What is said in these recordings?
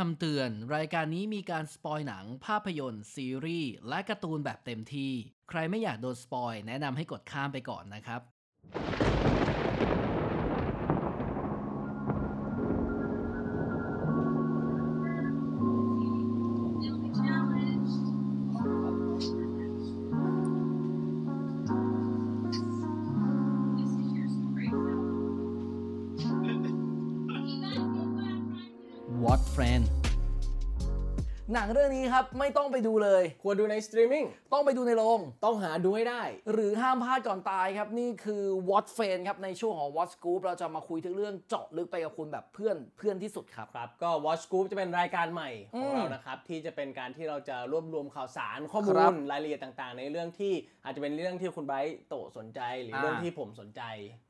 คำเตือนรายการนี้มีการสปอยหนังภาพยนตร์ซีรีส์และการ์ตูนแบบเต็มที่ใครไม่อยากโดนสปอยแนะนำให้กดข้ามไปก่อนนะครับWatch Friends หนังเรื่องนี้ครับไม่ต้องไปดูเลยควรดูในสตรีมมิ่งต้องไปดูในโรงต้องหาดูให้ได้หรือห้ามพลาดก่อนตายครับนี่คือ Watch Friends ครับในช่วงของ Watch Scoop เราจะมาคุยถึงเรื่องเจาะลึกไปกับคุณแบบเพื่อนที่สุดครับครับก็ Watch Scoop จะเป็นรายการใหม่ของเรานะครับที่จะเป็นการที่เราจะรวบรวมข่าวสารข้อมูลรายละเอียดต่างๆในเรื่องที่อาจจะเป็นเรื่องที่คุณไบรท์โตสนใจหรือเรื่องที่ผมสนใจ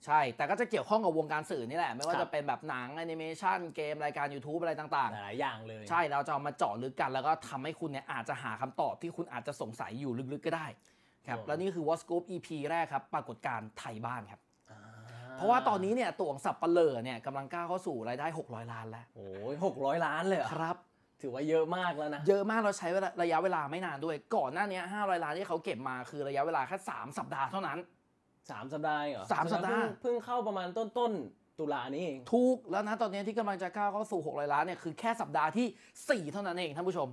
ใช่แต่ก็จะเกี่ยวข้องกับวงการสื่อนี่แหละไม่ว่าจะเป็นแบบหนังแอนิเมชั่นเกมรายการ YouTube อะไรต่างๆหลายอย่างเลยใช่เราจะเอามาเจาะลึกกันแล้วก็ทำให้คุณเนี่ยอาจจะหาคำตอบที่คุณอาจจะสงสัยอยู่ลึกๆก็ได้ครับแล้วนี่คือ Watch Scoop EP แรกครับปรากฏการณ์ไทยบ้านครับเพราะว่าตอนนี้เนี่ยตัวของสับปะเลอเนี่ยกำลังก้าวเข้าสู่รายได้600ล้านแล้วโอ้ย600ล้านเลยครับถือว่าเยอะมากแล้วนะเยอะมากเราใช้ระยะเวลาไม่นานด้วยก่อนหน้านี้500ล้านที่เขาเก็บมาคือระยะเวลาแค่3สัปดาห์เท่านั้น3สัปดาห์เหรอ3สัปดาห์เพิ่งเข้าประมาณต้นตุลานี่เองถูกแล้วนะตอนนี้ที่กำลังจะก้าวเข้าสู่600ล้านเนี่ยคือแค่สัปดาห์ที่4เท่านั้นเองท่านผู้ชม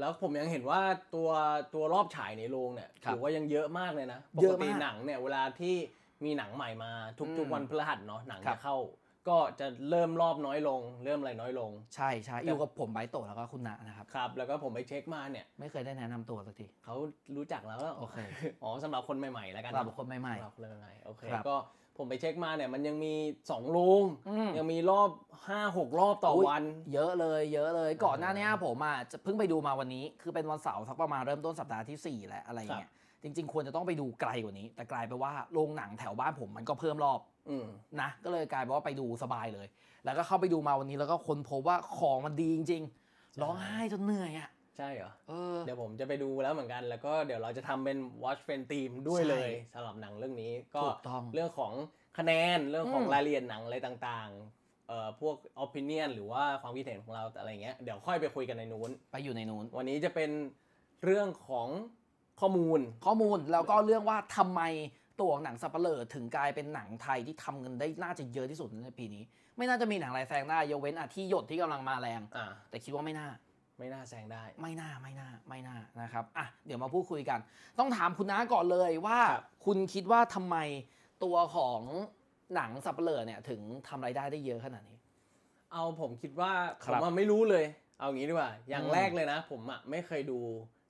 แล้วผมยังเห็นว่าตัวรอบฉายในโรงเนี่ยถือว่ายังเยอะมากเลยนะปกติหนังเนี่ยเวลาที่มีหนังใหม่มาทุกวันพฤหัสเนาะหนังจะเข้าก็จะเริ่มรอบน้อยลงเริ่มอะไรน้อยลงใช่ใช่อยู่กับผมไบโตะแล้วก็คุณณะนะครับครับแล้วก็ผมไปเช็คมาเนี่ยไม่เคยได้แนะนำตัวสักทีเขารู้จักแล้วโอเคอ๋อสำหรับคนใหม่ๆแล้วกันสำหรับคนใหม่ๆเราเลยไงโอเคก็ผมไปเช็คมาเนี่ยมันยังมี2โรงยังมีรอบ 5-6 รอบต่อวันเยอะเลยเยอะเลยก่อนหน้านี้ผมอ่ะจะเพิ่งไปดูมาวันนี้คือเป็นวันเสาร์สักประมาณเริ่มต้นสัปดาห์ที่4แล้วอะไรเงี้ยจริงๆควรจะต้องไปดูไกลกว่านี้แต่กลายไปว่าโรงหนังแถวบ้านผมมันก็เพิ่มรอบนะก็เลยกลายไปว่าไปดูสบายเลยแล้วก็เข้าไปดูมาวันนี้แล้วก็ค้นพบว่าของมันดีจริงๆร้องไห้จนเหนื่อยอ่ะใช่เหรอเดี๋ยวผมจะไปดูแล้วเหมือนกันแล้วก็เดี๋ยวเราจะทำเป็น Watch Friends Team ด้วยเลยสำหรับหนังเรื่องนี้ก็เรื่องของคะแนนเรื่องของรายละเอียดหนังอะไรต่างๆพวก opinion หรือว่าความคิดเห็นของเราอะไรเงี้ยเดี๋ยวค่อยไปคุยกันในนู้นไปอยู่ในนู้นวันนี้จะเป็นเรื่องของข้อมูลแล้วก็เรื่องว่าทำไมตัวหนังสัปเหร่อถึงกลายเป็นหนังไทยที่ทำเงินได้น่าจะเยอะที่สุดในปีนี้ไม่น่าจะมีหนังอะไรแซงได้ยกเว้นที่หยดที่กำลังมาแรงแต่คิดว่าไม่น่าแซงได้ไม่น่านะครับอ่ะเดี๋ยวมาพูดคุยกันต้องถามคุณน้าก่อนเลยว่าคุณคิดว่าทำไมตัวของหนังสัปเหร่อเนี่ยถึงทำรายได้ได้เยอะขนาดนี้เอาผมคิดว่าผมไม่รู้เลยเอางี้ดีกว่าอย่างแรกเลยนะผมอ่ะไม่เคยดู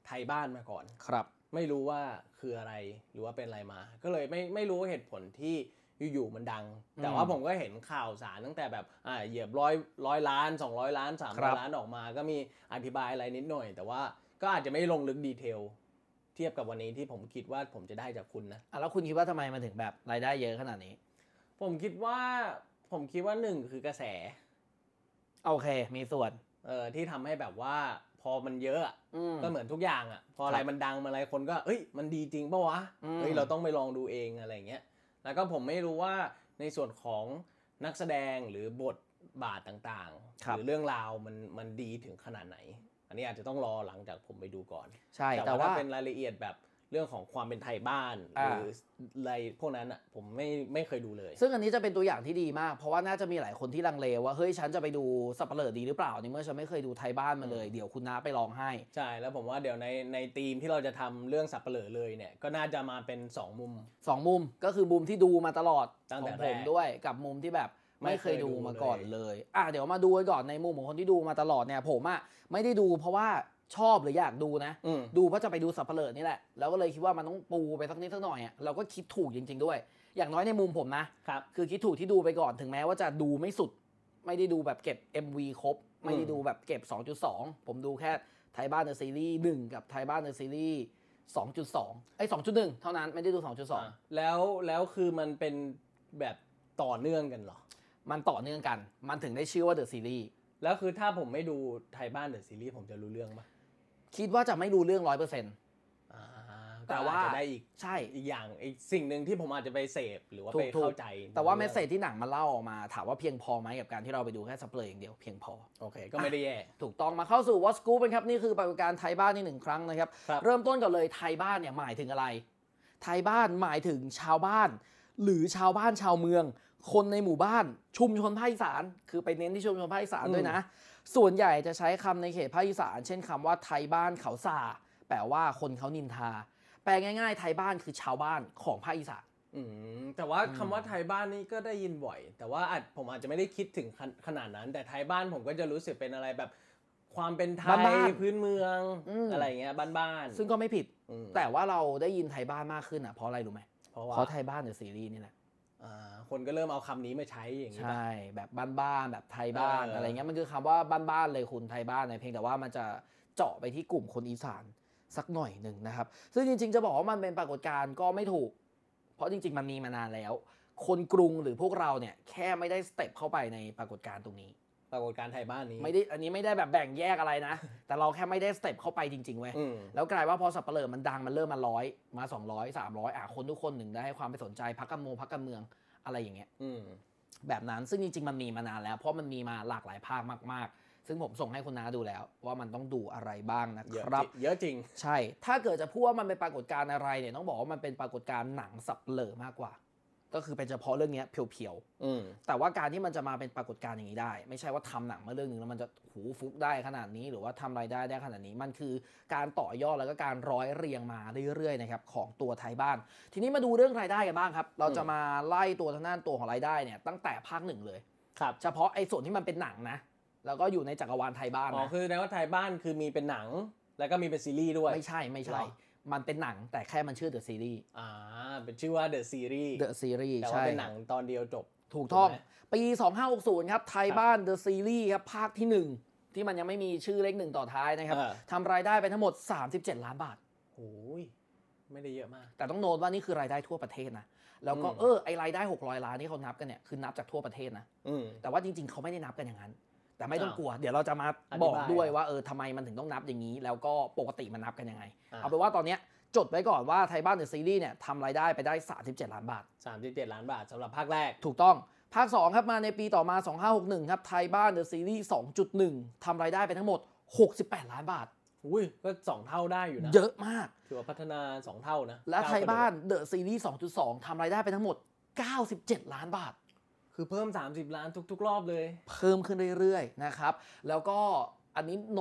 ไทยบ้านมาก่อนครับไม่รู้ว่าคืออะไรหรือว่าเป็นอะไรมาก็เลยไม่รู้เหตุผลที่อยู่ๆมันดังแต่ว่าผมก็เห็นข่าวสารตั้งแต่แบบเหยียบ100ล้าน200ล้าน300ล้านออกมาก็มีอธิบายอะไรนิดหน่อยแต่ว่าก็อาจจะไม่ลงลึกดีเทลเทียบกับวันนี้ที่ผมคิดว่าผมจะได้จากคุณนะแล้วคุณคิดว่าทำไมมันถึงแบบรายได้เยอะขนาดนี้ผมคิดว่า1คือกระแสโอเคมีส่วนที่ทำให้แบบว่าพอมันเยอะก็เหมือนทุกอย่างอ่ะพออะไรมันดังมาอะไรคนก็เอ้ยมันดีจริงป่ะวะเฮ้ยเราต้องไปลองดูเองอะไรอย่างเงี้ยแล้วก็ผมไม่รู้ว่าในส่วนของนักแสดงหรือบทบาทต่างๆหรือเรื่องราวมันดีถึงขนาดไหนอันนี้อาจจะต้องรอหลังจากผมไปดูก่อนใช่แต่ว่าเป็นรายละเอียดแบบเรื่องของความเป็นไทยบ้านหรืออะไรพวกนั้นอ่ะผมไม่เคยดูเลยซึ่งอันนี้จะเป็นตัวอย่างที่ดีมากเพราะว่าน่าจะมีหลายคนที่ลังเลว่าเฮ้ยฉันจะไปดูสัปเหร่อดีหรือเปล่านี่เมื่อฉันไม่เคยดูไทยบ้านมาเลยเดี๋ยวคุณน้าไปลองให้ใช่แล้วผมว่าเดี๋ยวในธีมที่เราจะทำเรื่องสัปเหร่อเลยเนี่ยก็น่าจะมาเป็น2 มุมก็คือมุมที่ดูมาตลอดของผมด้วยกับมุมที่แบบไม่เคยดูมาก่อนเลยเดี๋ยวมาดูกันก่อนในมุมของคนที่ดูมาตลอดเนี่ยผมอ่ะไม่ได้ดูเพราะว่าชอบหรืออยากดูนะดูเพราะจะไปดูสัปเหร่อนี่แหละแล้วก็เลยคิดว่ามันต้องปูไปสักนิดสักหน่อยอ่ะเราก็คิดถูกจริงๆด้วยอย่างน้อยในมุมผมนะ คือคิดถูกที่ดูไปก่อนถึงแม้ว่าจะดูไม่สุดไม่ได้ดูแบบเก็บ MV ครบไม่ได้ดูแบบเก็บ 2.2 ผมดูแค่ไทยบ้านเดอะซีรีส์1กับไทยบ้านเดอะซีรีส์ 2.2 2.1 เท่านั้นไม่ได้ดู 2.2 แล้วคือมันเป็นแบบต่อเนื่องกันเหรอมันต่อเนื่องกันมันถึงได้ชื่อว่าเดอะซีรีส์แล้วคือถ้าผมไม่ดูไทยบ้านเดอะซีรีส์ผมจะรู้เรื่องป่ะคิดว่าจะไม่รู้เรื่อง 100% แต่ว่าจะได้อีกใช่อีกอย่างอีกสิ่งนึงที่ผมอาจจะไปเสพหรือว่าไปเข้าใจแต่ว่าเมสเสจที่หนังมาเล่าออกมาถามว่าเพียงพอมั้ยกับการที่เราไปดูแค่สเปรย์อย่างเดียวเพียงพอโอเคก็ไม่ได้แย่ถูกต้องมาเข้าสู่ Watch Scoop กันครับนี่คือปรากฏการณ์ไทยบ้านที่1ครั้งนะครับเริ่มต้นกันเลยไทยบ้านเนี่ยหมายถึงอะไรไทยบ้านหมายถึงชาวบ้านหรือชาวบ้านชาวเมืองคนในหมู่บ้านชุมชนภาคอีสานคือไปเน้นที่ชุมชนภาคอีสานด้วยนะส่วนใหญ่จะใช้คำในเขตภาคอีสานเช่นคำว่าไทยบ้านเขาส่าแปลว่าคนเขานินทาแปลง่ายๆไทยบ้านคือชาวบ้านของภาคอีสานแต่ว่าคำว่าไทยบ้านนี่ก็ได้ยินบ่อยแต่ว่าผมอาจจะไม่ได้คิดถึงขนาดนั้นแต่ไทยบ้านผมก็จะรู้สึกเป็นอะไรแบบความเป็นไทยพื้นเมือง อะไรเงี้ยบ้านๆซึ่งก็ไม่ผิดแต่ว่าเราได้ยินไทยบ้านมากขึ้นอ่ะเพราะอะไรรู้ไหมเพราะไทยบ้านในซีรีส์นี่แหละคนก็เริ่มเอาคำนี้มาใช้อย่างนี้ใช่แบบบ้านๆแบบไทยบ้านอะไรเงี้ยมันคือคำว่าบ้านๆเลยคุณไทยบ้านนะเพียงแต่ว่ามันจะเจาะไปที่กลุ่มคนอีสานสักหน่อยนึงนะครับซึ่งจริงๆจะบอกว่ามันเป็นปรากฏการณ์ก็ไม่ถูกเพราะจริงๆมันมีมานานแล้วคนกรุงหรือพวกเราเนี่ยแค่ไม่ได้สเต็ปเข้าไปในปรากฏการณ์ตรงนี้ปรากฏการณ์ไทยบ้านนี้ไม่ได้อันนี้ไม่ได้แบบแบ่งแยกอะไรนะ แต่เราแค่ไม่ได้สเต็ปเข้าไปจริงๆเว้ยแล้วกลายว่าพอสับเปลือกมันดังมันเริ่มมา100มา200 300คนทุกคนหนึ่งได้ให้ความไปสนใจพรรคการเมืองอะไรอย่างเงี้ยแบบนั้นซึ่งจริงๆมันมีมานานแล้วเพราะมันมีมาหลากหลายภาคมากๆซึ่งผมส่งให้คุณน้าดูแล้วว่ามันต้องดูอะไรบ้างนะครับเยอะจริงใช่ถ้าเกิดจะพูดว่ามันเป็นปรากฏการณ์อะไรเนี่ยต้องบอกว่ามันเป็นปรากฏการณ์หนังสับเปลือกมากกว่าก็คือเป็นเฉพาะเรื่องนี้เพียวๆแต่ว่าการที่มันจะมาเป็นปรากฏการณ์อย่างนี้ได้ไม่ใช่ว่าทำหนังมาเรื่องนึงแล้วมันจะหูฟุกได้ขนาดนี้หรือว่าทำรายได้ได้ขนาดนี้มันคือการต่อยอดแล้วก็การร้อยเรียงมาเรื่อยๆนะครับของตัวไทยบ้านทีนี้มาดูเรื่องรายได้กันบ้างครับเราจะมาไล่ตัวทางด้านตัวของรายได้เนี่ยตั้งแต่ภาคหนึ่งเลยครับเฉพาะไอ้ส่วนที่มันเป็นหนังนะแล้วก็อยู่ในจักรวาลไทยบ้านนะอ๋อคือในว่าไทยบ้านคือมีเป็นหนังแล้วก็มีเป็นซีรีส์ด้วยไม่ใช่มันเป็นหนังแต่แค่มันชื่อ The Series เป็นชื่อว่า The Series แต่ว่าเป็นหนังตอนเดียวจบถูกต้องปี2560ครับไทยบ้าน The Series ครับภาคที่1ที่มันยังไม่มีชื่อเลข1ต่อท้ายนะครับทำรายได้ไปทั้งหมด37ล้านบาทโอ้ยไม่ได้เยอะมากแต่ต้องโน้ตว่านี่คือรายได้ทั่วประเทศนะแล้วก็ไอ้รายได้600ล้านที่เขานับกันเนี่ยคือนับจากทั่วประเทศนะแต่ว่าจริงๆเขาไม่ได้นับกันอย่างนั้นแต่ไม่ต้องกลัวเดี๋ยวเราจะมาบอกด้วยว่าทำไมมันถึงต้องนับอย่างนี้แล้วก็ปกติมันนับกันยังไงเอาเป็นว่าตอนนี้จดไว้ก่อนว่าไทยบ้านเดอะซีรีส์เนี่ยทำรายได้ไปได้37ล้านบาท37ล้านบาทสำหรับภาคแรกถูกต้องภาค2ครับมาในปีต่อมา2561ครับไทยบ้านเดอะซีรีส์ 2.1 ทำรายได้ไปทั้งหมด68ล้านบาทอุ้ยก็2เท่าได้อยู่นะเยอะมากถือว่าพัฒนา2เท่านะและไทยบ้านเดอะซีรีส์ 2.2 ทำรายได้ไปทั้งหมด97ล้านบาทคือเพิ่ม30ล้านทุกๆรอบเลยเพิ่มขึ้นเรื่อยๆนะครับแล้วก็อันนี้โ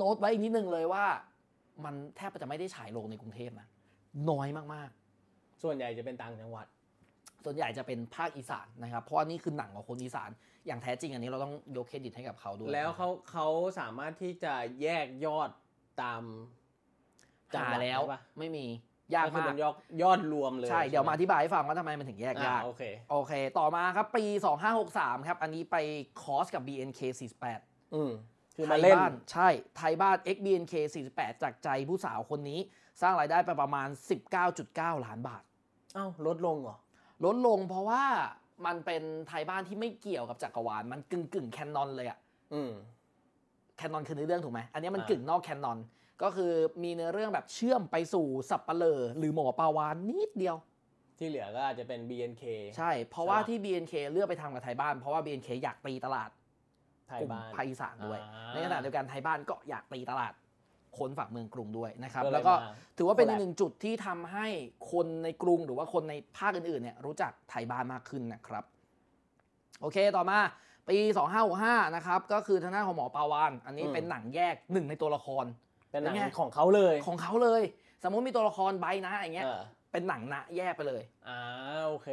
น้ตไว้อีกนิดนึงเลยว่ามันแทบจะไม่ได้ฉายโรงในกรุงเทพนะน้อยมากๆส่วนใหญ่จะเป็นต่างจังหวัดส่วนใหญ่จะเป็นภาคอีสานนะครับเพราะอันนี้คือหนังของคนอีสานอย่างแท้จริงอันนี้เราต้องยกเครดิตให้กับเขาด้วยแล้วเขาสามารถที่จะแยกยอดตามจังหวัดแล้วไม่มียากมากยอดรวมเลยใช่เดี๋ยวมาอธิบายให้ฟังว่าทำไมมันถึงแยกยากโอเคต่อมาครับปี2563ครับอันนี้ไปคอสกับ BNK 48คือมาเล่นใช่ไทยบ้าน XBNK 48จากใจผู้สาวคนนี้สร้างรายได้ไปประมาณ 19.9 ล้านบาทอ้าวลดลงเหรอลดลงเพราะว่ามันเป็นไทยบ้านที่ไม่เกี่ยวกับจักรวาลมันกึ่งแคนนอนเลยอ่ะแคนนอนคือในเรื่องถูกไหมอันนี้มันกึ่งนอกแคนนอนก็คือมีเนื้อเรื่องแบบเชื่อมไปสู่สับปะเลอหรือหมอปาวานนิดเดียวที่เหลือก็อาจจะเป็น BNK ใช่เพราะว่าที่ BNK เลือกไปทำกับไทยบ้านเพราะว่า BNK อยากตีตลาดกลุ่มภาคอีสานด้วยในขณะเดียวกันไทยบ้านก็อยากตีตลาดคนฝั่งเมืองกรุงด้วยนะครับแล้วก็ถือว่าเป็นหนึ่งจุดที่ทำให้คนในกรุงหรือว่าคนในภาคอื่นๆเนี่ยรู้จักไทยบ้านมากขึ้นนะครับโอเคต่อมาปี2565นะครับก็คือทางหน้าของหมอปาวานอันนี้เป็นหนังแยกหนึ่งในตัวละครเป็นหนังของเขาเลยสมมติมีตัวละครใบนะอย่างเงี้ยเป็นหนังนะแยกไปเลยโอเค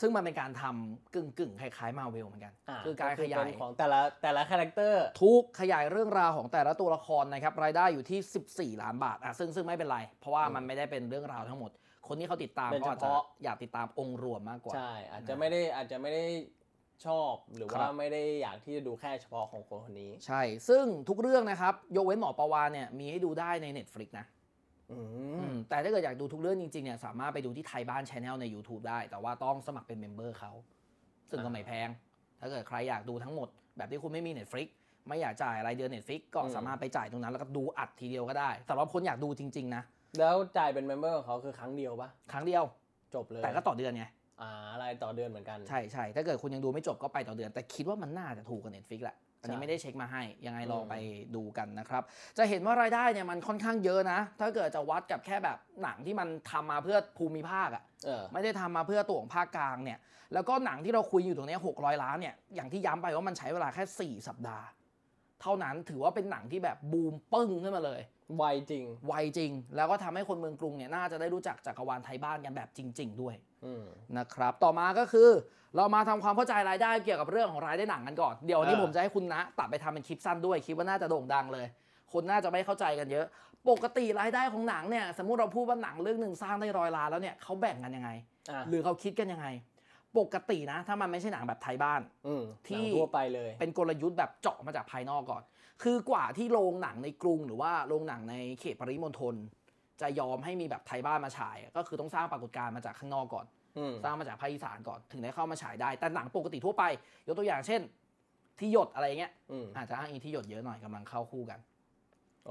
ซึ่งมันเป็นการทำกึ่งคล้ายๆ Marvel เหมือนกันคือการขยายของแต่ละคาแรคเตอร์ทุกขยายเรื่องราวของแต่ละตัวละครนะครับรายได้อยู่ที่14ล้านบาทซึ่งไม่เป็นไรเพราะว่ามันไม่ได้เป็นเรื่องราวทั้งหมดคนที่เขาติดตามก็จะอยากติดตามองค์รวมมากกว่าใช่อาจจะไม่ได้ชอบหรือว่าไม่ได้อยากที่จะดูแค่เฉพาะของคนนี้ใช่ซึ่งทุกเรื่องนะครับยกเว้นหมอปาวานเนี่ยมีให้ดูได้ใน Netflix นะแต่ถ้าเกิดอยากดูทุกเรื่องจริงๆเนี่ยสามารถไปดูที่ไทยบ้าน Channel ใน YouTube ได้แต่ว่าต้องสมัครเป็นเมมเบอร์เขาซึ่งก็ไม่แพงถ้าเกิดใครอยากดูทั้งหมดแบบที่คุณไม่มี Netflix ไม่อยากจ่ายรายเดือน Netflix ก็สามารถไปจ่ายตรงนั้นแล้วก็ดูอัดทีเดียวก็ได้สำหรับคนอยากดูจริงๆนะ แล้วจ่ายเป็นเมมเบอร์ของเขาคือครั้งเดียวปะครั้งเดียวจบเลยแต่ก็ต่อเดือนไงอะไรต่อเดือนเหมือนกันใช่ถ้าเกิดคุณยังดูไม่จบก็ไปต่อเดือนแต่คิดว่ามันน่าจะถูกกับ Netflix แหละอันนี้ไม่ได้เช็คมาให้ยังไงลองไปดูกันนะครับจะเห็นว่ารายได้เนี่ยมันค่อนข้างเยอะนะถ้าเกิดจะวัดกับแค่แบบหนังที่มันทำมาเพื่อภูมิภาคอ่ะไม่ได้ทำมาเพื่อตัวของภาคกลางเนี่ยแล้วก็หนังที่เราคุยอยู่ตรงนี้600ล้านเนี่ยอย่างที่ย้ำไปว่ามันใช้เวลาแค่4สัปดาห์เท่านั้นถือว่าเป็นหนังที่แบบบูมปึ้งขึ้นมาเลยไวจริงแล้วก็ทำให้คนเมืองกรุงเนี่ยน่าจะได้รู้จักจักรวาลไทยบ้านกันแบบจริงๆด้วยนะครับต่อมาก็คือเรามาทำความเข้าใจรายได้เกี่ยวกับเรื่องของรายได้หนังกันก่อนเดี๋ยววันนี้ผมจะให้คุณณตัดไปทำเป็นคลิปสั้นด้วยคิดว่าน่าจะโด่งดังเลยคนน่าจะไม่เข้าใจกันเยอะปกติรายได้ของหนังเนี่ยสมมุติเราพูดว่าหนังเรื่องนึงสร้างได้100ล้านแล้วเนี่ยเขาแบ่งกันยังไงหรือเขาคิดกันยังไงปกตินะถ้ามันไม่ใช่หนังแบบไทยบ้านที่ทั่วไปเลยเป็นกลยุทธ์แบบเจาะมาจากภายนอกก่อนคือกว่าที่โรงหนังในกรุงหรือว่าโรงหนังในเขตปริมณฑลจะยอมให้มีแบบไทยบ้านมาฉายก็คือต้องสร้างปรากฏการณ์มาจากข้างนอกก่อนสร้างมาจากภาคอีสานก่อนถึงได้เข้ามาฉายได้แต่หนังปกติทั่วไปยกตัวอย่างเช่นที่หยดอะไรเงี้ยอาจจะอ้างอิงที่หยดเยอะหน่อยกำลังเข้าคู่กัน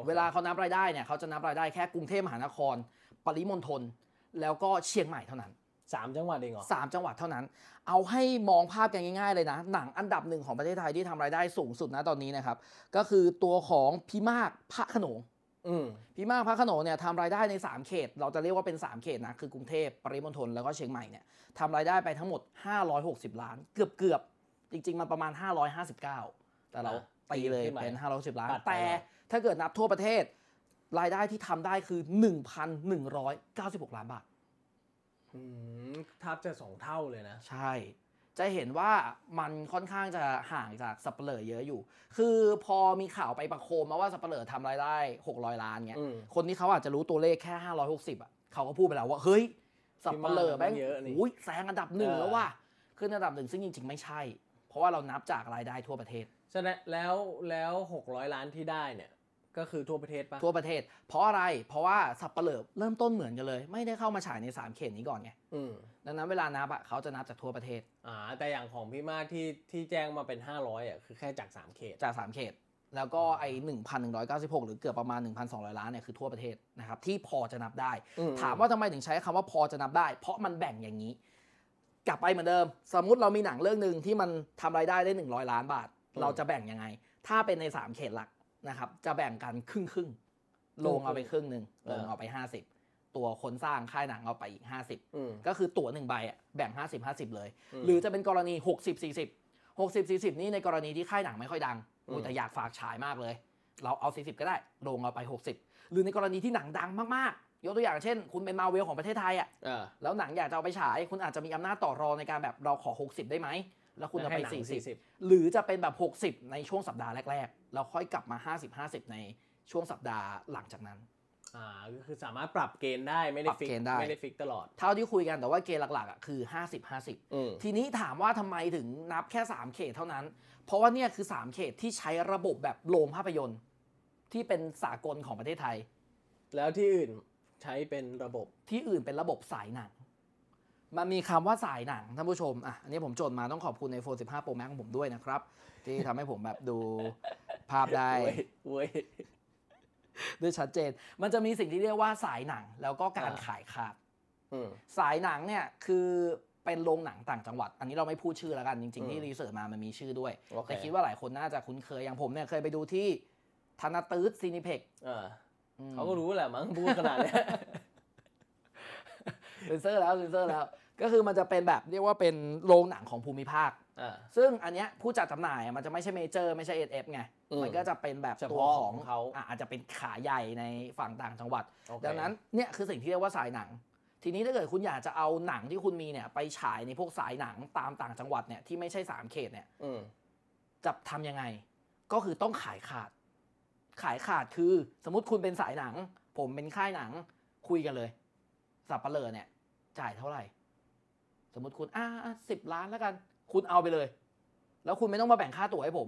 เวลาเขานับรายได้เนี่ยเขาจะนับรายได้แค่กรุงเทพมหานครปริมณฑลแล้วก็เชียงใหม่เท่านั้น3จังหวัดเองเหรอ3จังหวัดเท่านั้นเอาให้มองภาพกันง่ายๆเลยนะหนังอันดับ1ของประเทศไทยที่ทำรายได้สูงสุดนะตอนนี้นะครับก็คือตัวของพี่มากพระโขนงพี่มากพระโขนงเนี่ยทำรายได้ใน3เขตเราจะเรียกว่าเป็น3เขตนะคือกรุงเทพปริมณฑลแล้วก็เชียงใหม่เนี่ยทำรายได้ไปทั้งหมด560ล้านเกือบจริงๆมันประมาณ559แต่เราตีเลยเป็น560ล้านแต่ถ้าเกิดนับทั่วประเทศรายได้ที่ทำได้คือ 1,196 ล้านบาททับจะ2เท่าเลยนะใช่จะเห็นว่ามันค่อนข้างจะห่างจากสับเปลือเยอะอยู่คือพอมีข่าวไปประโคมมาว่าสับเปลือทำรายได้600ล้านเงี้ยคนที่เขาอาจจะรู้ตัวเลขแค่560อ่ะเขาก็พูดไปแล้วว่าเฮ้ยสับเปลือแม่งอุ้ยแซงอันดับหนึ่งแล้วว่ะขึ้นอันดับหนึ่งซึ่งจริงๆไม่ใช่เพราะว่าเรานับจากรายได้ทั่วประเทศใช่แล้ว600ล้านที่ได้เนี่ยก็คือทั่วประเทศป่ะทั่วประเทศเพราะอะไรเพราะว่าสับปะเหร่อเริ่มต้นเหมือนกันเลยไม่ได้เข้ามาฉายใน3เขตนี้ก่อนไงดังนั้นเวลานับอ่ะเขาจะนับจากทั่วประเทศแต่อย่างของพี่มากที่แจ้งมาเป็น500อ่ะคือแค่จาก3เขตจาก3เขตแล้วก็ไอ้ 1,196 หรือเกือบประมาณ 1,200 ล้านเนี่ยคือทั่วประเทศนะครับที่พอจะนับได้ถามว่าทำไมถึงใช้คำว่าพอจะนับได้เพราะมันแบ่งอย่างนี้กลับไปเหมือนเดิมสมมุติเรามีหนังเรื่องนึงที่มันทำรายได้ได้100ล้านบาทเราจะแบ่งยังไงถ้าเป็นใน3เขตหลักนะครับจะแบ่งกันครึ่งลงเอาไปครึ่งนึงลงเอาไป50ตัวคนสร้างค่ายหนังเอาไปอีก50ก็คือตั๋ว1ใบอ่ะแบ่ง50-50เลยหรือจะเป็นกรณี60-40นี่ในกรณีที่ค่ายหนังไม่ค่อยดังแต่อยากฝากฉายมากเลยเราเอา40ก็ได้ลงเอาไป60หรือในกรณีที่หนังดังมากๆยกตัวอย่างเช่นคุณเป็น Marvel ของประเทศไทยอ่ะแล้วหนังอยากจะเอาไปฉายคุณอาจจะมีอำนาจต่อรองในการแบบเราขอ60ได้ไหมแล้วคุณจะไป40หรือจะเป็นแบบ60ในช่วงสัปดาห์แรกๆแล้วค่อยกลับมา50-50ในช่วงสัปดาห์หลังจากนั้นก็คือสามารถปรับเกณฑ์ได้ไม่ได้ฟิกตลอดเท่าที่คุยกันแต่ว่าเกณฑ์หลักๆอ่ะคือ50-50ทีนี้ถามว่าทำไมถึงนับแค่3เขตเท่านั้นเพราะว่าเนี่ยคือ3เขตที่ใช้ระบบแบบโรงภาพยนตร์ที่เป็นสากลของประเทศไทยแล้วที่อื่นใช้เป็นระบบที่อื่นเป็นระบบสายหนังมันมีคำว่าสายหนังท่านผู้ชมอันนี้ผมจดมาต้องขอบคุณในiPhone 15 Pro Max ของผมด้วยนะครับที่ทำให้ผมแบบดูภาพได้ด้วยชัดเจนมันจะมีสิ่งที่เรียกว่าสายหนังแล้วก็การขายขาดสายหนังเนี่ยคือเป็นโรงหนังต่างจังหวัดอันนี้เราไม่พูดชื่อแล้วกันจริงๆที่รีเสิร์ชมามันมีชื่อด้วยแต่คิดว่าหลายคนน่าจะคุ้นเคยอย่างผมเนี่ยเคยไปดูที่ธนตื๊ดซีนิเพล็กซ์เขาก็รู้แหละมั้งพูดขนาดนี้เซ็นเซอร์แล้วก็คือมันจะเป็นแบบเรียกว่าเป็นโรงหนังของภูมิภาคซึ่งอันเนี้ยผู้จัดจำหน่ายมันจะไม่ใช่เมเจอร์ไม่ใช่ SF ไงมันก็จะเป็นแบบตัวของเขาอาจจะเป็นขาใหญ่ในฝั่งต่างจังหวัดดังนั้นเนี่ยคือสิ่งที่เรียกว่าสายหนังทีนี้ถ้าเกิดคุณอยากจะเอาหนังที่คุณมีเนี่ยไปฉายในพวกสายหนังตามต่างจังหวัดเนี่ยที่ไม่ใช่3เขตเนี่ยจะทำยังไงก็คือต้องขายขาดคือสมมติคุณเป็นสายหนังผมเป็นค่ายหนังคุยกันเลยสับปะเลอเนี่ยจ่ายเท่าไหร่สมมติคุณ10ล้านแล้วกันคุณเอาไปเลยแล้วคุณไม่ต้องมาแบ่งค่าตั๋วให้ผม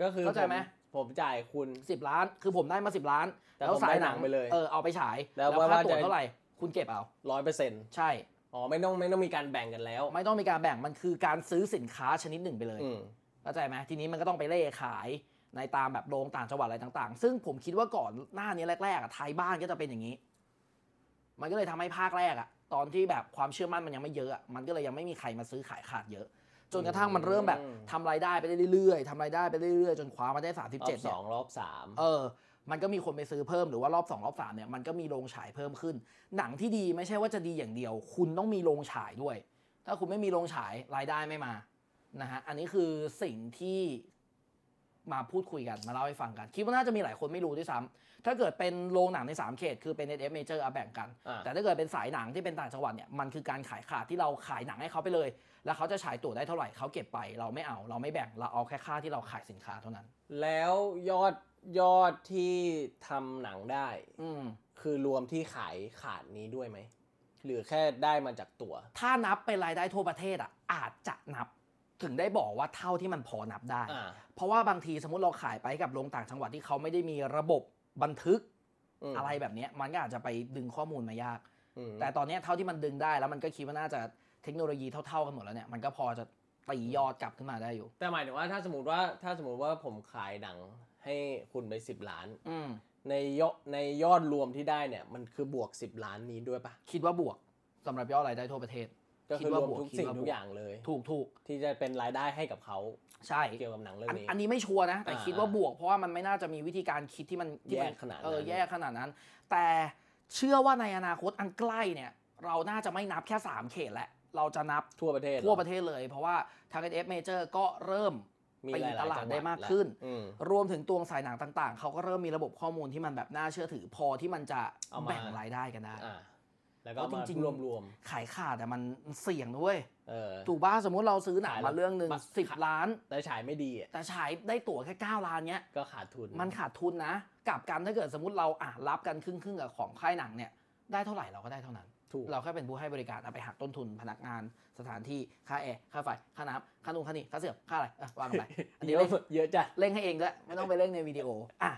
ก็คือเข้าใจไหมผมจ่ายคุณ10ล้านคือผมได้มา10ล้านแล้วสายหนังไปเลยเอาไปฉายแล้วค่าตั๋วเท่าไหร่คุณเก็บเอา 100% ใช่ไม่ต้องมีการแบ่งกันแล้วไม่ต้องมีการแบ่งมันคือการซื้อสินค้าชนิดหนึ่งไปเลยเข้าใจไหมทีนี้มันก็ต้องไปเล่ขายในตามแบบโรงต่างจังหวัดอะไรต่างๆซึ่งผมคิดว่าก่อนหน้านี้แรกๆไทยบ้านก็จะเป็นอย่างนี้ มันก็เลยทำให้ภาคแรกอะตอนที่แบบความเชื่อมั่นมันยังไม่เยอะอะมันก็เลยยังไม่มีใครมาซื้อขายขาดเยอะจนกระทั่งมันเริ่มแบบทำรายได้ไปเรื่อยๆทำรายได้ไปเรื่อยๆจนคว้ามาได้37เนี่ยรอบ2 รอบ 3มันก็มีคนไปซื้อเพิ่มหรือว่ารอบ2รอบ3เนี่ยมันก็มีโรงฉายเพิ่มขึ้นหนังที่ดีไม่ใช่ว่าจะดีอย่างเดียวคุณต้องมีโรงฉายด้วยถ้าคุณไม่มีโรงฉายรายได้ไม่มานะฮะอันนี้คือสิ่งที่มาพูดคุยกันมาเล่าให้ฟังกันคิดว่าน่าจะมีหลายคนไม่รู้ด้วยซ้ำถ้าเกิดเป็นโรงหนังใน3เขตคือเป็น SF Major เอาแบ่งกันแต่ถ้าเกิดเป็นสายหนังที่เป็นต่างจังหวัดเนี่ยมันคือการขายขาดที่เราขายหนังให้เขาไปเลยแล้วเขาจะฉายตั๋วได้เท่าไหร่เขาเก็บไปเราไม่เอาเราไม่แบ่งเราเอาแค่ค่าที่เราขายสินค้าเท่านั้นแล้วยอดที่ทำหนังได้คือรวมที่ขายขาดนี้ด้วยไหมหรือแค่ได้มาจากตั๋วถ้านับเป็นรายได้ทั่วประเทศอ่ะอาจจะนับถึงได้บอกว่าเท่าที่มันพอนับได้เพราะว่าบางทีสมมุติเราขายไปกับโรงต่างจังหวัดที่เขาไม่ได้มีระบบบันทึก อะไรแบบนี้มันก็อาจจะไปดึงข้อมูลมายากแต่ตอนนี้เท่าที่มันดึงได้แล้วมันก็คิดว่าน่าจะเทคโนโลยีเท่าๆกันหมดแล้วเนี่ยมันก็พอจะตียอดกลับขึ้นมาได้อยู่แต่หมายถึงว่าถ้าสมมุติว่าผมขายหนังให้คุณไป10ล้านในยอดรวมที่ได้เนี่ยมันคือบวก10ล้านนี้ด้วยปะคิดว่าบวกสำหรับยอดรายได้ทั่วประเทศก็คือรวมทุกสิ่งทุกอย่างเลยถูกที่จะเป็นรายได้ให้กับเขาใช่เกี่ยวกับหนังเรื่องนี้อันนี้ไม่ชัวร์นะแต่คิดว่าบวกเพราะว่ามันไม่น่าจะมีวิธีการคิดที่มันแย่ขนาดนั้นแต่เชื่อว่าในอนาคตอันใกล้เนี่ยเราน่าจะไม่นับแค่3เขตแหละเราจะนับทั่วประเทศเลยเพราะว่าทาง SF Major ก็เริ่มไปอยู่ตลาดได้มากขึ้นรวมถึงตัวสายหนังต่างๆเขาก็เริ่มมีระบบข้อมูลที่มันแบบน่าเชื่อถือพอที่มันจะแบ่งรายได้กันได้แล้วก็จริงๆรวมๆขายขาดแต่มันเสี่ยงด้วยถูกป่ะสมมุติเราซื้อหนังมาเรื่องนึง10ล้านแต่ฉายไม่ดีแต่ฉายได้ตั๋วแค่9ล้านเงี้ยก็ขาดทุนมันขาดทุนนะกลับกันถ้าเกิดสมมุติเรารับกันครึ่งๆกับของค่ายหนังเนี่ยได้เท่าไหร่เราก็ได้เท่านั้นเราแค่เป็นผู้ให้บริการเอาไปหักต้นทุนพนักงานสถานที่ค่าแอร์ค่าไฟค่าน้ำค่านุ่งค่านี่ค่าเสื้อค่าอะไรวางไปอันนี้เยอะจ้ะเร่งให้เองด้วยไม่ต้องไปเร่งในวิดีโอ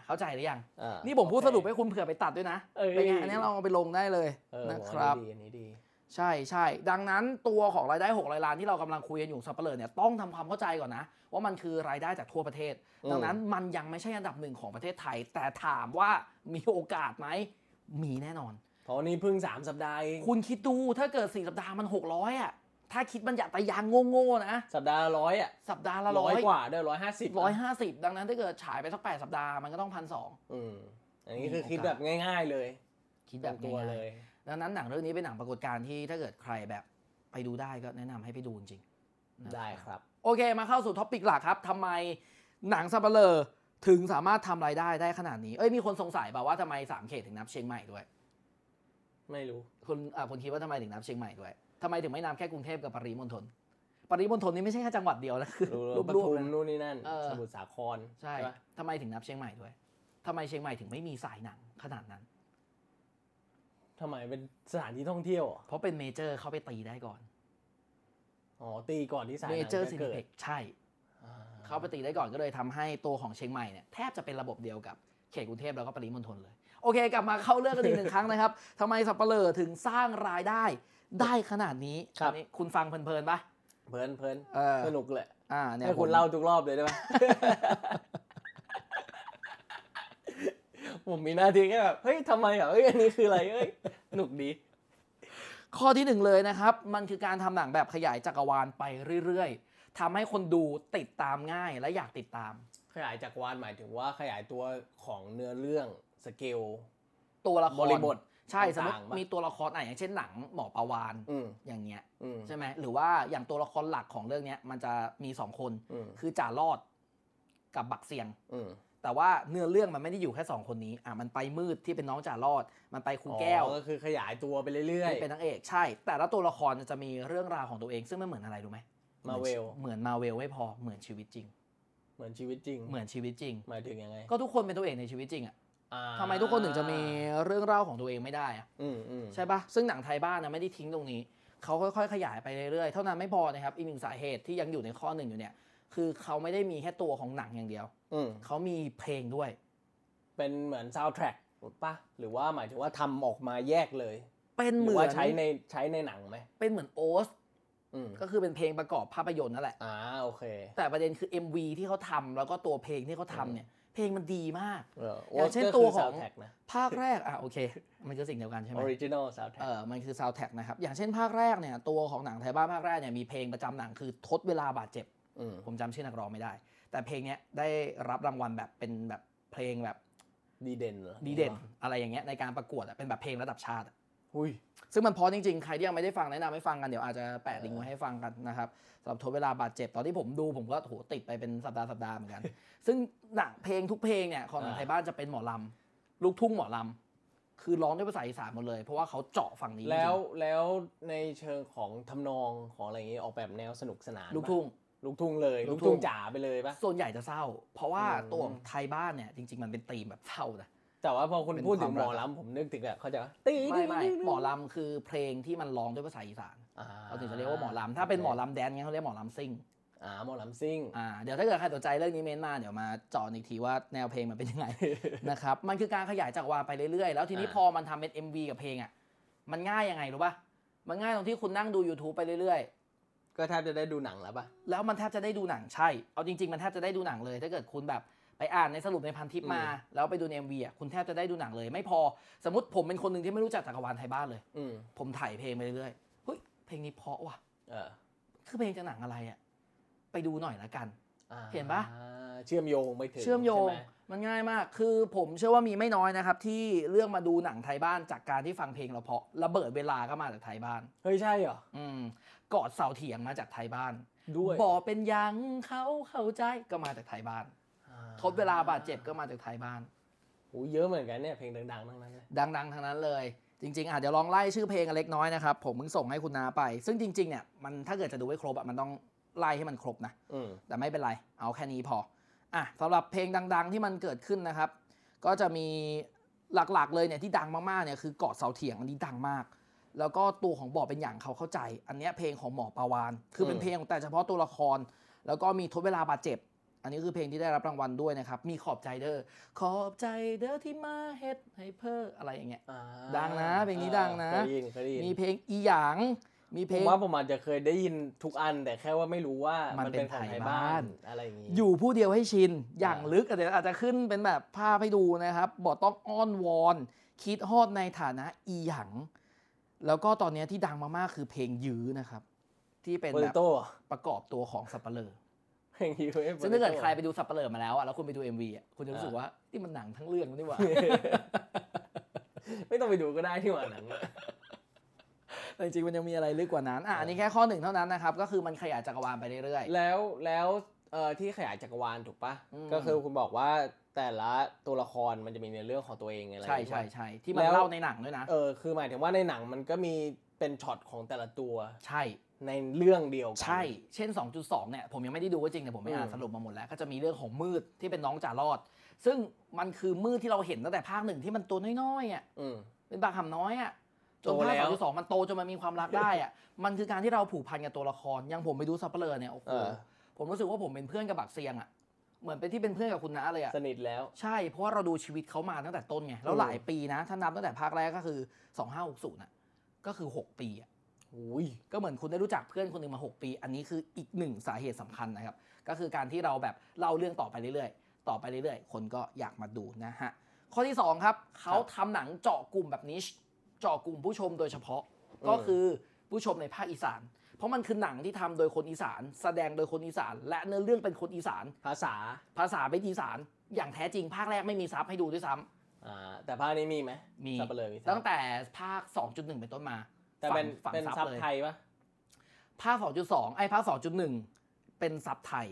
เข้าใจหรือยังนี่ผมพูดสรุปให้คุณเผื่อไปตัดด้วยนะเป็นไงอันนี้เราเอาไปลงได้เลยนะครับอันนี้ดีใช่ใช่ดังนั้นตัวของรายได้600ล้านที่เรากำลังคุยกันอยู่สัปเหร่อเนี่ยต้องทำความเข้าใจก่อนนะว่ามันคือรายได้จากทั่วประเทศดังนั้นมันยังไม่ใช่อันดับหนึ่งของประเทศไทยแต่ถามว่ามีโอกาสไหมมีแน่นอนเพราะนี่เพิ่ง3สัปดาห์คุณคิดดูถ้าเกิด4สัปดาห์มัน600อ่ะถ้าคิดมันอย่าไปยางโง่ๆนะสัปดาห์ละ100อ่ะสัปดาห์ละ100กว่าด้วย150ดังนั้นถ้าเกิดฉายไปสัก8สัปดาห์มันก็ต้อง 1,200 อันนี้คือคิดแบบง่ายๆเลยคิดแบบตัวเลยดังนั้นหนังเรื่องนี้เป็นหนังปรากฏการณ์ที่ถ้าเกิดใครแบบไปดูได้ก็แนะนำให้ไปดูจริงได้ครับโอเคมาเข้าสู่ท็อปิกหลักครับทำไมหนังสัปเหร่อถึงสามารถทำรายได้ได้ขนาดนี้มีคนสงสัยว่าทำไม3เขตถึงนับเชียงใหม่ด้วยไม่รู้คุณคิดว่าทำไมถึงนับเชียงใหม่ด้วยทำไมถึงไม่นับแค่กรุงเทพกับปริมณฑลนี่ไม่ใช่แค่จังหวัดเดียวนะคือปทุมนู่นนี่นั่นสมุทรสาครใช่ทำไมถึงนับเชียงใหม่ด้วยทำไมเชียงใหม่ถึงไม่มีสายหนังขนาดนั้นทำไมเป็นสถานที่ท่องเที่ยวเพราะเป็นเมเจอร์เข้าไปตีได้ก่อนตีก่อนที่สายหนังจะเกิดเมเจอร์ซินิเพ็กใช่เข้าไปตีได้ก่อนก็เลยทำให้ตัวของเชียงใหม่เนี่ยแทบจะเป็นระบบเดียวกับเขตกรุงเทพแล้วก็ปริมณฑลเลยโอเคกลับมาเข้าเรื่องกันอีกหนึ่งครั้งนะครับทำไมสัปเหร่อถึงสร้างรายได้ได้ขนาดนี้ครับคุณฟังเพลินๆปะเพลินสนุกแหละให้คุณเล่าทุกรอบเลยได้ไหม ผมมีหน้าที่แค่แบบเฮ้ยทำไมอ่ะอันนี้คืออะไรสนุกดีข้อที่หนึ่งเลยนะครับมันคือการทำหนังแบบขยายจักรวาลไปเรื่อยๆทำให้คนดูติดตามง่ายและอยากติดตามขยายจักรวาลหมายถึงว่าขยายตัวของเนื้อเรื่องสเกลตัวละครบริบทใช่สมมติมีตัวละครอย่างเช่นหนังหมอปลาวาฬอย่างเงี้ยใช่ไหมหรือว่าอย่างตัวละครหลักของเรื่องนี้มันจะมี2คนคือจ่ารอดกับบักเซียงแต่ว่าเนื้อเรื่องมันไม่ได้อยู่แค่2คนนี้มันไปมืดที่เป็นน้องจ่ารอดมันไปครูแก้วก็คือขยายตัวไปเรื่อยๆเป็นนางเอกใช่แต่ละตัวละครจะมีเรื่องราวของตัวเองซึ่งไม่เหมือนอะไรรู้ไหมMarvelเหมือนMarvelไม่พอเหมือนชีวิตจริงหมายถึงยังไงก็ทุกคนเป็นตัวเองในชีวิตจริงทำไมทุกคนถึงจะมีเรื่องเล่าของตัวเองไม่ได้ใช่ปะซึ่งหนังไทยบ้านนะไม่ได้ทิ้งตรงนี้เขาค่อยๆขยายไปเรื่อยๆเท่านั้นไม่พอนะครับอีกหนึ่งสาเหตุที่ยังอยู่ในข้อหนึ่งอยู่เนี่ยคือเขาไม่ได้มีแค่ตัวของหนังอย่างเดียวเขามีเพลงด้วยเป็นเหมือนซาวด์แทร็กปะหรือว่าหมายถึงว่าทำออกมาแยกเลยเป็นเหมือนใช้ในหนังไหมเป็นเหมือนโอสก็คือเป็นเพลงประกอบภาพยนตร์นั่นแหละโอเคแต่ประเด็นคือ MV ที่เขาทำแล้วก็ตัวเพลงที่เขาทำเนี่ย เพลงมันดีมากอย่างเช่นตัวของภาคแรกโอเคมันก็สิ่งเดียวกันใช่ไหม Original Soundtrack มันคือ Soundtrack นะครับอย่างเช่นภาคแรกเนี่ยตัวของหนังไทยบ้านภาคแรกเนี่ยมีเพลงประจำหนังคือทดเวลาบาดเจ็บผมจำชื่อนักร้องไม่ได้แต่เพลงเนี้ยได้รับรางวัลแบบเป็นแบบเพลงแบบดีเด่นเหรอดีเด่นอะไรอย่างเงี้ยในการประกวดเป็นแบบเพลงระดับชาติซึ่งมันเพราะจริงๆใครที่ยังไม่ได้ฟังแนะนำให้ฟังกันเดี๋ยวอาจจะแปะลิงก์ไว้ให้ฟังกันนะครับสำหรับทดเวลาบาดเจ็บตอนที่ผมดูผมก็โหติดไปเป็นสัปดาห์เหมือนกันซึ่งหนังเพลงทุกเพลงเนี่ยของหนังไทยบ้านจะเป็นหมอลำลูกทุ่งหมอลำคือร้องด้วยภาษาอีสานหมดเลยเพราะว่าเขาเจาะฝั่งนี้แล้วในเชิงของทำนองของอะไรอย่างนี้ออกแบบแนวสนุกสนานลูกทุ่งเลยลูกทุ่งจ๋าไปเลยป่ะส่วนใหญ่จะเศร้าเพราะว่าตัวไทยบ้านเนี่ยจริงๆมันเป็นธีมแบบเศร้านะแต่ว่าพอคุณพูดถึงหมอลำผมนึกถึงแบบเขาจะไม่หมอลำคือเพลงที่มันร้องด้วยภาษาอีสานเขาถึงจะเรียกว่าหมอลำถ้าเป็นหมอลำแดนงั้นเขาเรียกหมอลำซิ่งหมอลำซิ่งเดี๋ยวถ้าเกิดใครสนใจเรื่องนี้เม้นมาเดี๋ยวมาเจาะอีกทีว่าแนวเพลงมันเป็นยังไงนะครับมันคือการขยายจักรวาลไปเรื่อยๆแล้วทีนี้พอมันทำเป็น MV กับเพลงอ่ะมันง่ายยังไงรู้ป่ะมันง่ายตรงที่คุณนั่งดู YouTube ไปเรื่อยๆก็แทบจะได้ดูหนังแล้วป่ะแล้วมันแทบจะได้ดูหนังใช่เอาจริงๆมันแทบจะได้ดูหนังเลยถ้าเกิดคุณแบบไปอ่านในสรุปในพันทิปมาแล้วไปดูใน MV อ่ะคุณแทบจะได้ดูหนังเลยไม่พอสมมุติผมเป็นคนหนึ่งที่ไม่รู้จักจักรวาลไทยบ้านเลยผมถ่ายเพลงไปเรื่อยๆเฮ้ยเพลงนี้เพราะว่ะคือเพลงจากหนังอะไรอ่ะไปดูหน่อยละกันเห็นปะเชื่อมโยงไปถึงเชื่อมโยงมันง่ายมากคือผมเชื่อว่ามีไม่น้อยนะครับที่เลือกมาดูหนังไทยบ้านจากการที่ฟังเพลงเราเพราะระเบิดเวลาก็มาจากไทยบ้านเฮ้ยใช่เหรอกอดเสาเถียงมาจากไทยบ้านด้วยบ่เป็นยังเข้าใจก็มาจากไทยบ้านทดเวลาบาดเจ็บก็มาจากไทยบ้านโหเยอะเหมือนกันเนี่ยเพลงดังๆทั้งนั้นเลยดังๆทั้งนั้นเลยจริงๆเดี๋ยวลองไล่ชื่อเพลงกันเล็กน้อยนะครับผมเพิ่งส่งให้คุณนาไปซึ่งจริงๆเนี่ยมันถ้าเกิดจะดูให้ครบมันต้องไล่ให้มันครบนะแต่ไม่เป็นไรเอาแค่นี้พอสำหรับเพลงดังๆที่มันเกิดขึ้นนะครับก็จะมีหลักๆเลยเนี่ยที่ดังมากๆเนี่ยคือเกาะเสาเถียงอันนี้ดังมากแล้วก็ตัวของบ่อเป็นอย่างเขาเข้าใจอันนี้เพลงของหมอปาวานคือเป็นเพลงของแต่เฉพาะตัวละครแล้วก็มีทดเวลาบาดเจ็บอันนี้คือเพลงที่ได้รับรางวัลด้วยนะครับมีขอบใจเด้อขอบใจเด้อที่มาเฮ็ดให้เพ้ออะไรอย่างเงี้ยดังนะเพลงนี้ดังนะมีเพลงอีหยังมีเพลงว่าผมอาจจะเคยได้ยินทุกอันแต่แค่ว่าไม่รู้ว่ามันเป็นของไทยบ้านอะไรอย่างงี้อยู่ผู้เดียวให้ชินอย่างลึกอาจจะขึ้นเป็นแบบภาพให้ดูนะครับบอกต้องอ้อนวอนคิดฮอดในฐานะอีหยังแล้วก็ตอนนี้ที่ดังมากๆคือเพลงยื้อนะครับที่เป็นแบบประกอบตัวของสัปเหร่อซึ่งถ้าเกิดใครไปดูสับเปลือกมาแล้วแล้วคุณไปดู MV คุณจะรู้สึกว่านี่มันหนังทั้งเรื่องนี่หว่าไม่ต้องไปดูก็ได้ที่ว่าหนังแต่จริงๆมันยังมีอะไรลึกกว่านั้นอันนี้แค่ข้อหนึ่งเท่านั้นนะครับก็คือมันขยายจักรวาลไปเรื่อยๆแล้วที่ขยายจักรวาลถูกปะก็คือคุณบอกว่าแต่ละตัวละครมันจะมีในเรื่องของตัวเองอะไรใช่ที่มันเล่าในหนังด้วยนะคือหมายถึงว่าในหนังมันก็มีเป็นช็อตของแต่ละตัวใช่ในเรื่องเดียวกันใช่เช่น 2.2 เนี่ยผมยังไม่ได้ดูว่าจริงแต่ผมไม่อ่านสรุปมาหมดแล้วก็จะมีเรื่องของมืดที่เป็นน้องจ่ารอดซึ่งมันคือมืดที่เราเห็นตั้งแต่ภาคหนึ่งที่มันตัวน้อยๆเป็นปากหำน้อยจนภาค 2.2 มันโตจนมันมีความรักได้มันคือการที่เราผูกพันกับตัวละครอย่างผมไปดูซับเปอร์เนี่ยโอ้โหผมรู้สึกว่าผมเป็นเพื่อนกับบักเซียงเหมือนเป็นที่เป็นเพื่อนกับคุณน้าเลยสนิทแล้วใช่เพราะว่าเราดูชีวิตเขามาตั้งแต่ต้นไงแล้วหลายปีนะถ้านับตั้งแต่ภาคแรกก็คือ 2560 น่ะก็คือ 6 ปีก็เหมือนคุณได้รู้จักเพื่อนคนหนึ่งมา6 ปีอันนี้คืออีกหนึ่งสาเหตุสำคัญนะครับก็คือการที่เราแบบเล่าเรื่องต่อไปเรื่อยๆคนก็อยากมาดูนะฮะข้อที่2ครับเขาทำหนังเจาะกลุ่มแบบนี้เจาะกลุ่มผู้ชมโดยเฉพาะก็คือผู้ชมในภาคอีสานเพราะมันคือหนังที่ทำโดยคนอีสานแสดงโดยคนอีสานและเนื้อเรื่องเป็นคนอีสานภาษาเป็นอีสานอย่างแท้จริงภาคแรกไม่มีซับให้ดูด้วยซ้ำแต่ภาคนี้มีไหมมีตั้งแต่ภาค 2.1 เป็นต้นมาแต่เป็นซับไทยป่ะภาค 2.2 ภาค 2.1 เป็นซับไทย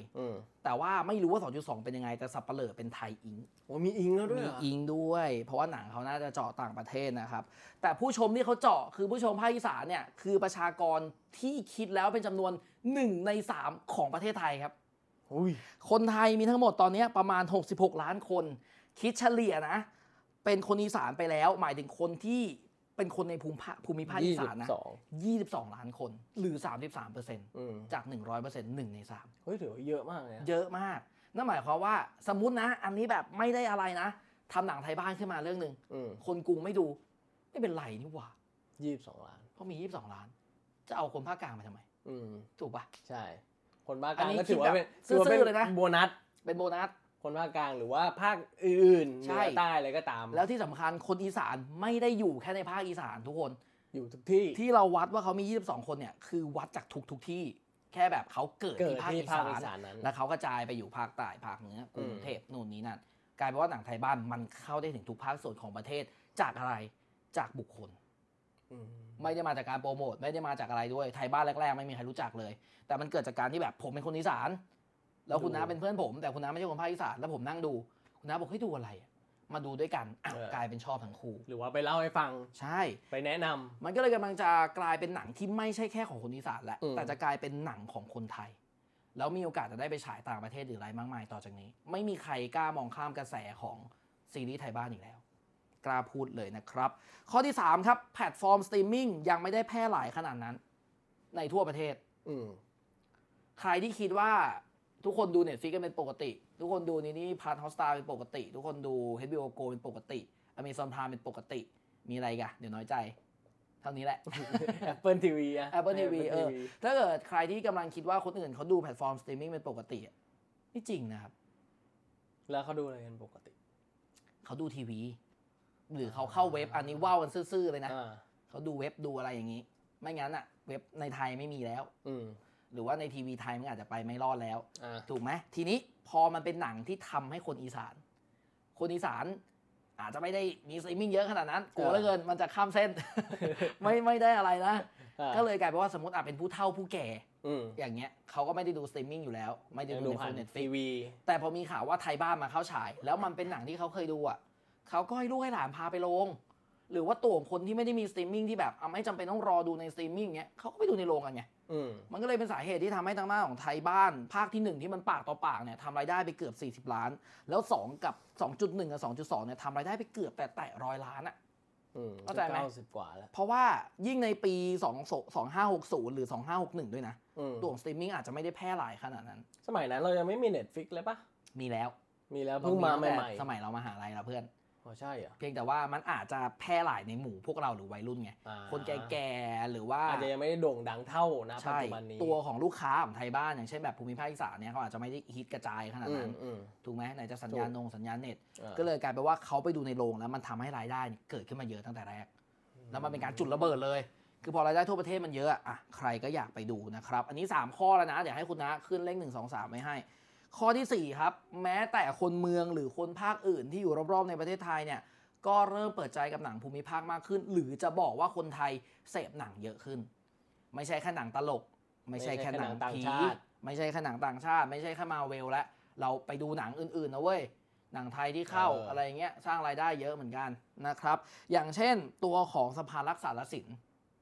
แต่ว่าไม่รู้ว่า 2.2 เป็นยังไงแต่สับเปลือกเป็นไทยอิงมีอิงแล้วด้วยมีอิงด้วยเพราะว่าหนังเขาน่าจะเจาะต่างประเทศนะครับแต่ผู้ชมที่เขาเจาะคือผู้ชมภาคอีสานเนี่ยคือประชากรที่คิดแล้วเป็นจำนวน1ใน3ของประเทศไทยครับคนไทยมีทั้งหมดตอนนี้ประมาณ66ล้านคนคิดเฉลี่ยนะเป็นคนอีสานไปแล้วหมายถึงคนที่เป็นคนในภูมิภาคอีสานนะ22ล้านคนหรือ 33% จาก 100% 1ใน3เฮ้ยถือว่าเยอะมากเลยเยอะมากนั่นหมายความว่าสมมุตินะอันนี้แบบไม่ได้อะไรนะทำหนังไทยบ้านขึ้นมาเรื่องนึงคนกรุงไม่ดูไม่เป็นไรนี่หว่า22ล้านเพราะมี22ล้านจะเอาคนภาคกลางมาทำไมถูกป่ะใช่คนภาคกลางก็ถือว่าเป็นโบนัส คนภาคกลางหรือว่าภาคอื่นเหนือใต้อะไรก็ตามแล้วที่สำคัญคนอีสานไม่ได้อยู่แค่ในภาคอีสานทุกคนอยู่ทุกที่ที่เราวัดว่าเขามี22คนเนี่ยคือวัดจากทุกที่แค่แบบเขาเกิดที่ภาคอีสานแล้วเขากระจายไปอยู่ภาคใต้ภาคเหนือกรุงเทพนู่นนี่นั่นกลายเป็นว่าหนังไทยบ้านมันเข้าได้ถึงทุกภาคส่วนของประเทศจากอะไรจากบุคคลไม่ได้มาจากการโปรโมทไม่ได้มาจากอะไรด้วยไทยบ้านแรกๆไม่มีใครรู้จักเลยแต่มันเกิดจากการที่แบบผมเป็นคนอีสานแล้วคุณน้าเป็นเพื่อนผมแต่คุณน้าไม่ใช่คนภาคอีสานแล้วผมนั่งดูคุณน้าบอกให้ดูอะไรมาดูด้วยกันกลายเป็นชอบทั้งคู่หรือว่าไปเล่าให้ฟังใช่ไปแนะนำมันก็เลยกำลังจะกลายเป็นหนังที่ไม่ใช่แค่ของคนอีสานแล้วแต่จะกลายเป็นหนังของคนไทยแล้วมีโอกาสจะได้ไปฉายต่างประเทศหรืออะไรมากมายต่อจากนี้ไม่มีใครกล้ามองข้ามกระแสของซีรีส์ไทยบ้านอีกแล้วกล้าพูดเลยนะครับข้อที่3ครับแพลตฟอร์มสตรีมมิ่งยังไม่ได้แพร่หลายขนาดนั้นในทั่วประเทศใครที่คิดว่าทุกคนดู Netflix กันเป็นปกติทุกคนดูนี่Part Hotstar เป็นปกติทุกคนดู HBO Go เป็นปกติ Amazon Prime เป็นปกติมีอะไรกะเดี๋ยวน้อยใจเท่านี้แหละ Apple TV อ่ะ Apple TV ถ้าเกิดใครที่กำลังคิดว่าคนอื่นเขาดูแพลตฟอร์มสตรีมมิ่งเป็นปกติไม่จริงนะครับแล้วเขาดูอะไรกันปกติเขาดูทีวีหรือเขาเข้าเว็บอันนี้ว้าวกันซื่อๆเลยนะเขาดูเว็บดูอะไรอย่างนี้ไม่งั้นอ่ะเว็บในไทยไม่มีแล้วหรือว่าในทีวีไทยมันอาจจะไปไม่รอดแล้วถูกไหมทีนี้พอมันเป็นหนังที่ทำให้คนอีสานอาจจะไม่ได้มีสตรีมมิ่งเยอะขนาดนั้นกลัวเหลือเกินมันจะข้ามเส้น ไม่ได้อะไรนะก็เลยกลายเป็นว่าสมมติอาจเป็นผู้เฒ่าผู้แก่อย่างเงี้ยเขาก็ไม่ได้ดูสตรีมมิ่งอยู่แล้วไม่ได้ดูผ่าน Netflix แต่พอมีข่าวว่าไทยบ้านมาเข้าฉายแล้วมันเป็นหนังที่เขาเคยดูอ่ะเขาก็ให้ลูกให้หลานพาไปโรงหรือว่าตัวของคนที่ไม่ได้มีสตรีมมิ่งที่แบบไม่จำเป็นต้องรอดูในสตรีมมิ่งเงี้ยเขาก็ไปดูในโรงกันไงมันก็เลยเป็นสาเหตุที่ทำให้ทางหน้าของไทยบ้านภาคที่1ที่มันปากต่อปากเนี่ยทำรายได้ไปเกือบ40ล้านแล้ว2กับ 2.1 กับ 2.2 เนี่ยทำรายได้ไปเกือบแต่100ล้านอ่ะเข้าใจไหม90กว่าแล้วเพราะว่ายิ่งในปี2560หรือ2561ด้วยนะตัวของสตรีมมิ่งอาจจะไม่ได้แพร่หลายขนาดนั้นสมัยนั้นเรายังไม่มี Netflix เลยป่ะมีแล้วเพิ่งมาใหม่ๆสมัยเรามหาลัยเราเพื่อนใช่เพียงแต่ว่ามันอาจจะแพร่หลายในหมู่พวกเราหรือวัยรุ่นไงคนแก่ๆหรือว่าอาจจะยังไม่ได้โด่งดังเท่านะปัจจุบันนี้ตัวของลูกค้าของไทยบ้านอย่างเช่นแบบภูมิภาคอีสานเนี่ยเขาอาจจะไม่ได้ฮิตกระจายขนาดนั้นถูกไหมไหนจะสัญญาณเน็ตก็เลยกลายเป็นว่าเขาไปดูในโรงแล้วมันทำให้รายได้เกิดขึ้นมาเยอะตั้งแต่แรกแล้วมันเป็นการจุดระเบิดเลยคือพอรายได้ทั่วประเทศมันเยอะอ่ะใครก็อยากไปดูนะครับอันนี้3ข้อแล้วนะเดี๋ยวให้คุณนะขึ้นเลข1 2 3ไม่ให้ข้อที่4ครับแม้แต่คนเมืองหรือคนภาคอื่นที่อยู่รอบๆในประเทศไทยเนี่ยก็เริ่มเปิดใจกับหนังภูมิภาคมากขึ้นหรือจะบอกว่าคนไทยเสพหนังเยอะขึ้นไม่ใช่แค่หนังตลกไม่ใช่แค่หนังต่างชาติไม่ใช่แค่หนังต่างชาติไม่ใช่แค่Marvelและเราไปดูหนังอื่นๆนะเว้ยหนังไทยที่เข้าอะไรเงี้ยสร้างรายได้เยอะเหมือนกันนะครับอย่างเช่นตัวของสภารักษ์สารสิน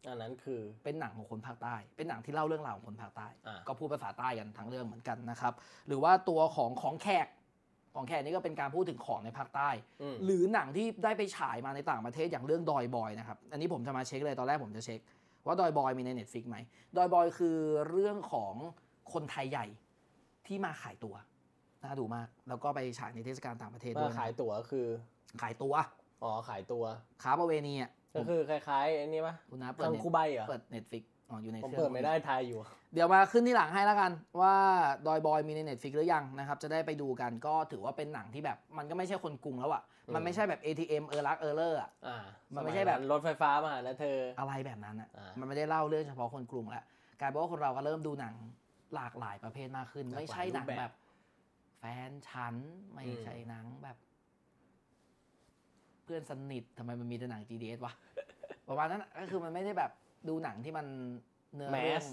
อันนั้นคือเป็นหนังของคนภาคใต้เป็นหนังที่เล่าเรื่องราวของคนภาคใต้ก็พูดภาษาใต้กันทั้งเรื่องเหมือนกันนะครับหรือว่าตัวของแขกนี่ก็เป็นการพูดถึงของในภาคใต้หรือหนังที่ได้ไปฉายมาในต่างประเทศอย่างเรื่องดอยบอยนะครับอันนี้ผมจะมาเช็คเลยตอนแรกผมจะเช็คว่าดอยบอยมีใน Netflix มั้ยดอยบอยคือเรื่องของคนไทยใหญ่ที่มาขายตั๋วน่าดูมากแล้วก็ไปฉายในเทศกาลต่างประเทศด้วยขายตั๋วคือขายตั๋วอ๋อขายตั๋วค้าประเวณีอ่ะก็คือคล้ายๆอันนี้ป่ะคุณน้าเปิดทางคู่ใบเหรอเปิด Netflix อ๋ออยู่ในเครื่องผมเปิดไม่ได้ไทยอยู่เดี๋ยวมาขึ้นที่หลังให้แล้วกันว่าดอยบอยมีใน Netflix หรือยังนะครับจะได้ไปดูกันก็ถือว่าเป็นหนังที่แบบมันก็ไม่ใช่คนกรุงแล้วอ่ะมันไม่ใช่แบบ ATM รักเลออ่ะมันไม่ใช่แบบรถไฟฟ้ามาแล้วเธออะไรแบบนั้นอ่ะมันไม่ได้เล่าเรื่องเฉพาะคนกรุงละกลายเป็นว่าคนเราก็เริ่มดูหนังหลากหลายประเภทมากขึ้นไม่ใช่หนังแบบแฟนฉันไม่ใช่หนังแบบเพื่อนสนิททำไมมันมีแต่หนัง GDS วะประมาณนั้นก็คือมันไม่ได้แบบดูหนังที่มันเนื้อเรื่อง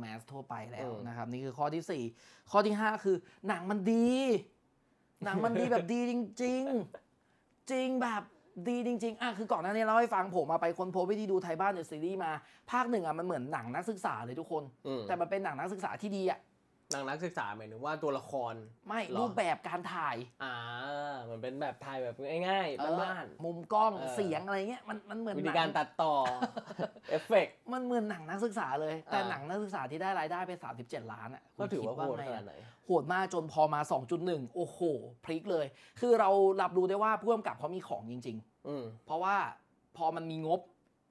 แมสทั่วไปแล้วนะครับนี่คือข้อที่4ข้อที่5คือหนังมันดีแบบดีจริงๆจริงแบบดีจริงๆอ่ะคือก่อนหน้านี้เราให้ฟังผมมาไปค้นพบวิธีดูไทยบ้านเดอะซีรีส์มาภาคหนึ่งอ่ะมันเหมือนหนังนักศึกษาเลยทุกคนแต่มันเป็นหนังนักศึกษาที่ดีอ่ะหนังนักศึกษาหมายถึงว่าตัวละครไม่รูปแบบการถ่ายมันเป็นแบบถ่ายแบบง่ายๆบ้านๆมุมกล้องเสียงอะไรเงี้ยมันเหมือนวิธีการตัดต่อเอฟเฟคมันเหมือนหนังนักศึกษาเลยแต่หนังนักศึกษาที่ได้รายได้ไป37ล้านอ่ะก็ถือว่าโหดขนาดไหนโหดมากจนพอมา 2.1 โอ้โหพลิกเลยคือเรารับรู้ได้ว่าผู้กำกับเขามีของจริงๆเพราะว่าพอมันมีงบ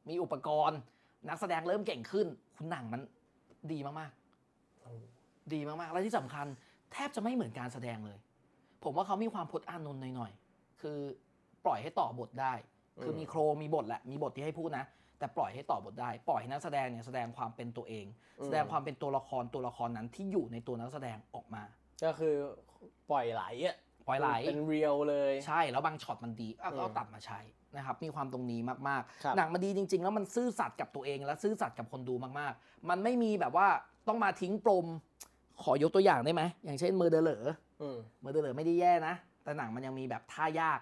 มีอุปกรณ์นักแสดงเริ่มเก่งขึ้นคุณหนังมันดีมากๆและที่สำคัญแทบจะไม่เหมือนการแสดงเลย ผมว่าเขามีความพจน์อานนท์หน่อยๆคือปล่อยให้ต่อบทได้คือมีโครงมีบทแหละมีบทที่ให้พูดนะแต่ปล่อยให้ต่อบทได้ปล่อยให้นักแสดงเนี่ยแสดงความเป็นตัวเองแสดงความเป็นตัวละครนั้นที่อยู่ในตัวนักแสดงออกมาก็คือปล่อยไหลอ่ะปล่อยไหลเป็นเรียลเลยใช่แล้วบางช็อตมันดีก็ตัดมาใช้นะครับมีความตรงนี้มากๆหนังมันดีจริงๆแล้วมันซื่อสัตย์กับตัวเองและซื่อสัตย์กับคนดูมากๆมันไม่มีแบบว่าต้องมาทิ้งปมขอยกตัวอย่างได้ไหมอย่างเช่นเมอร์เดอร์เหลอไม่ได้แย่นะแต่หนังมันยังมีแบบท่ายาก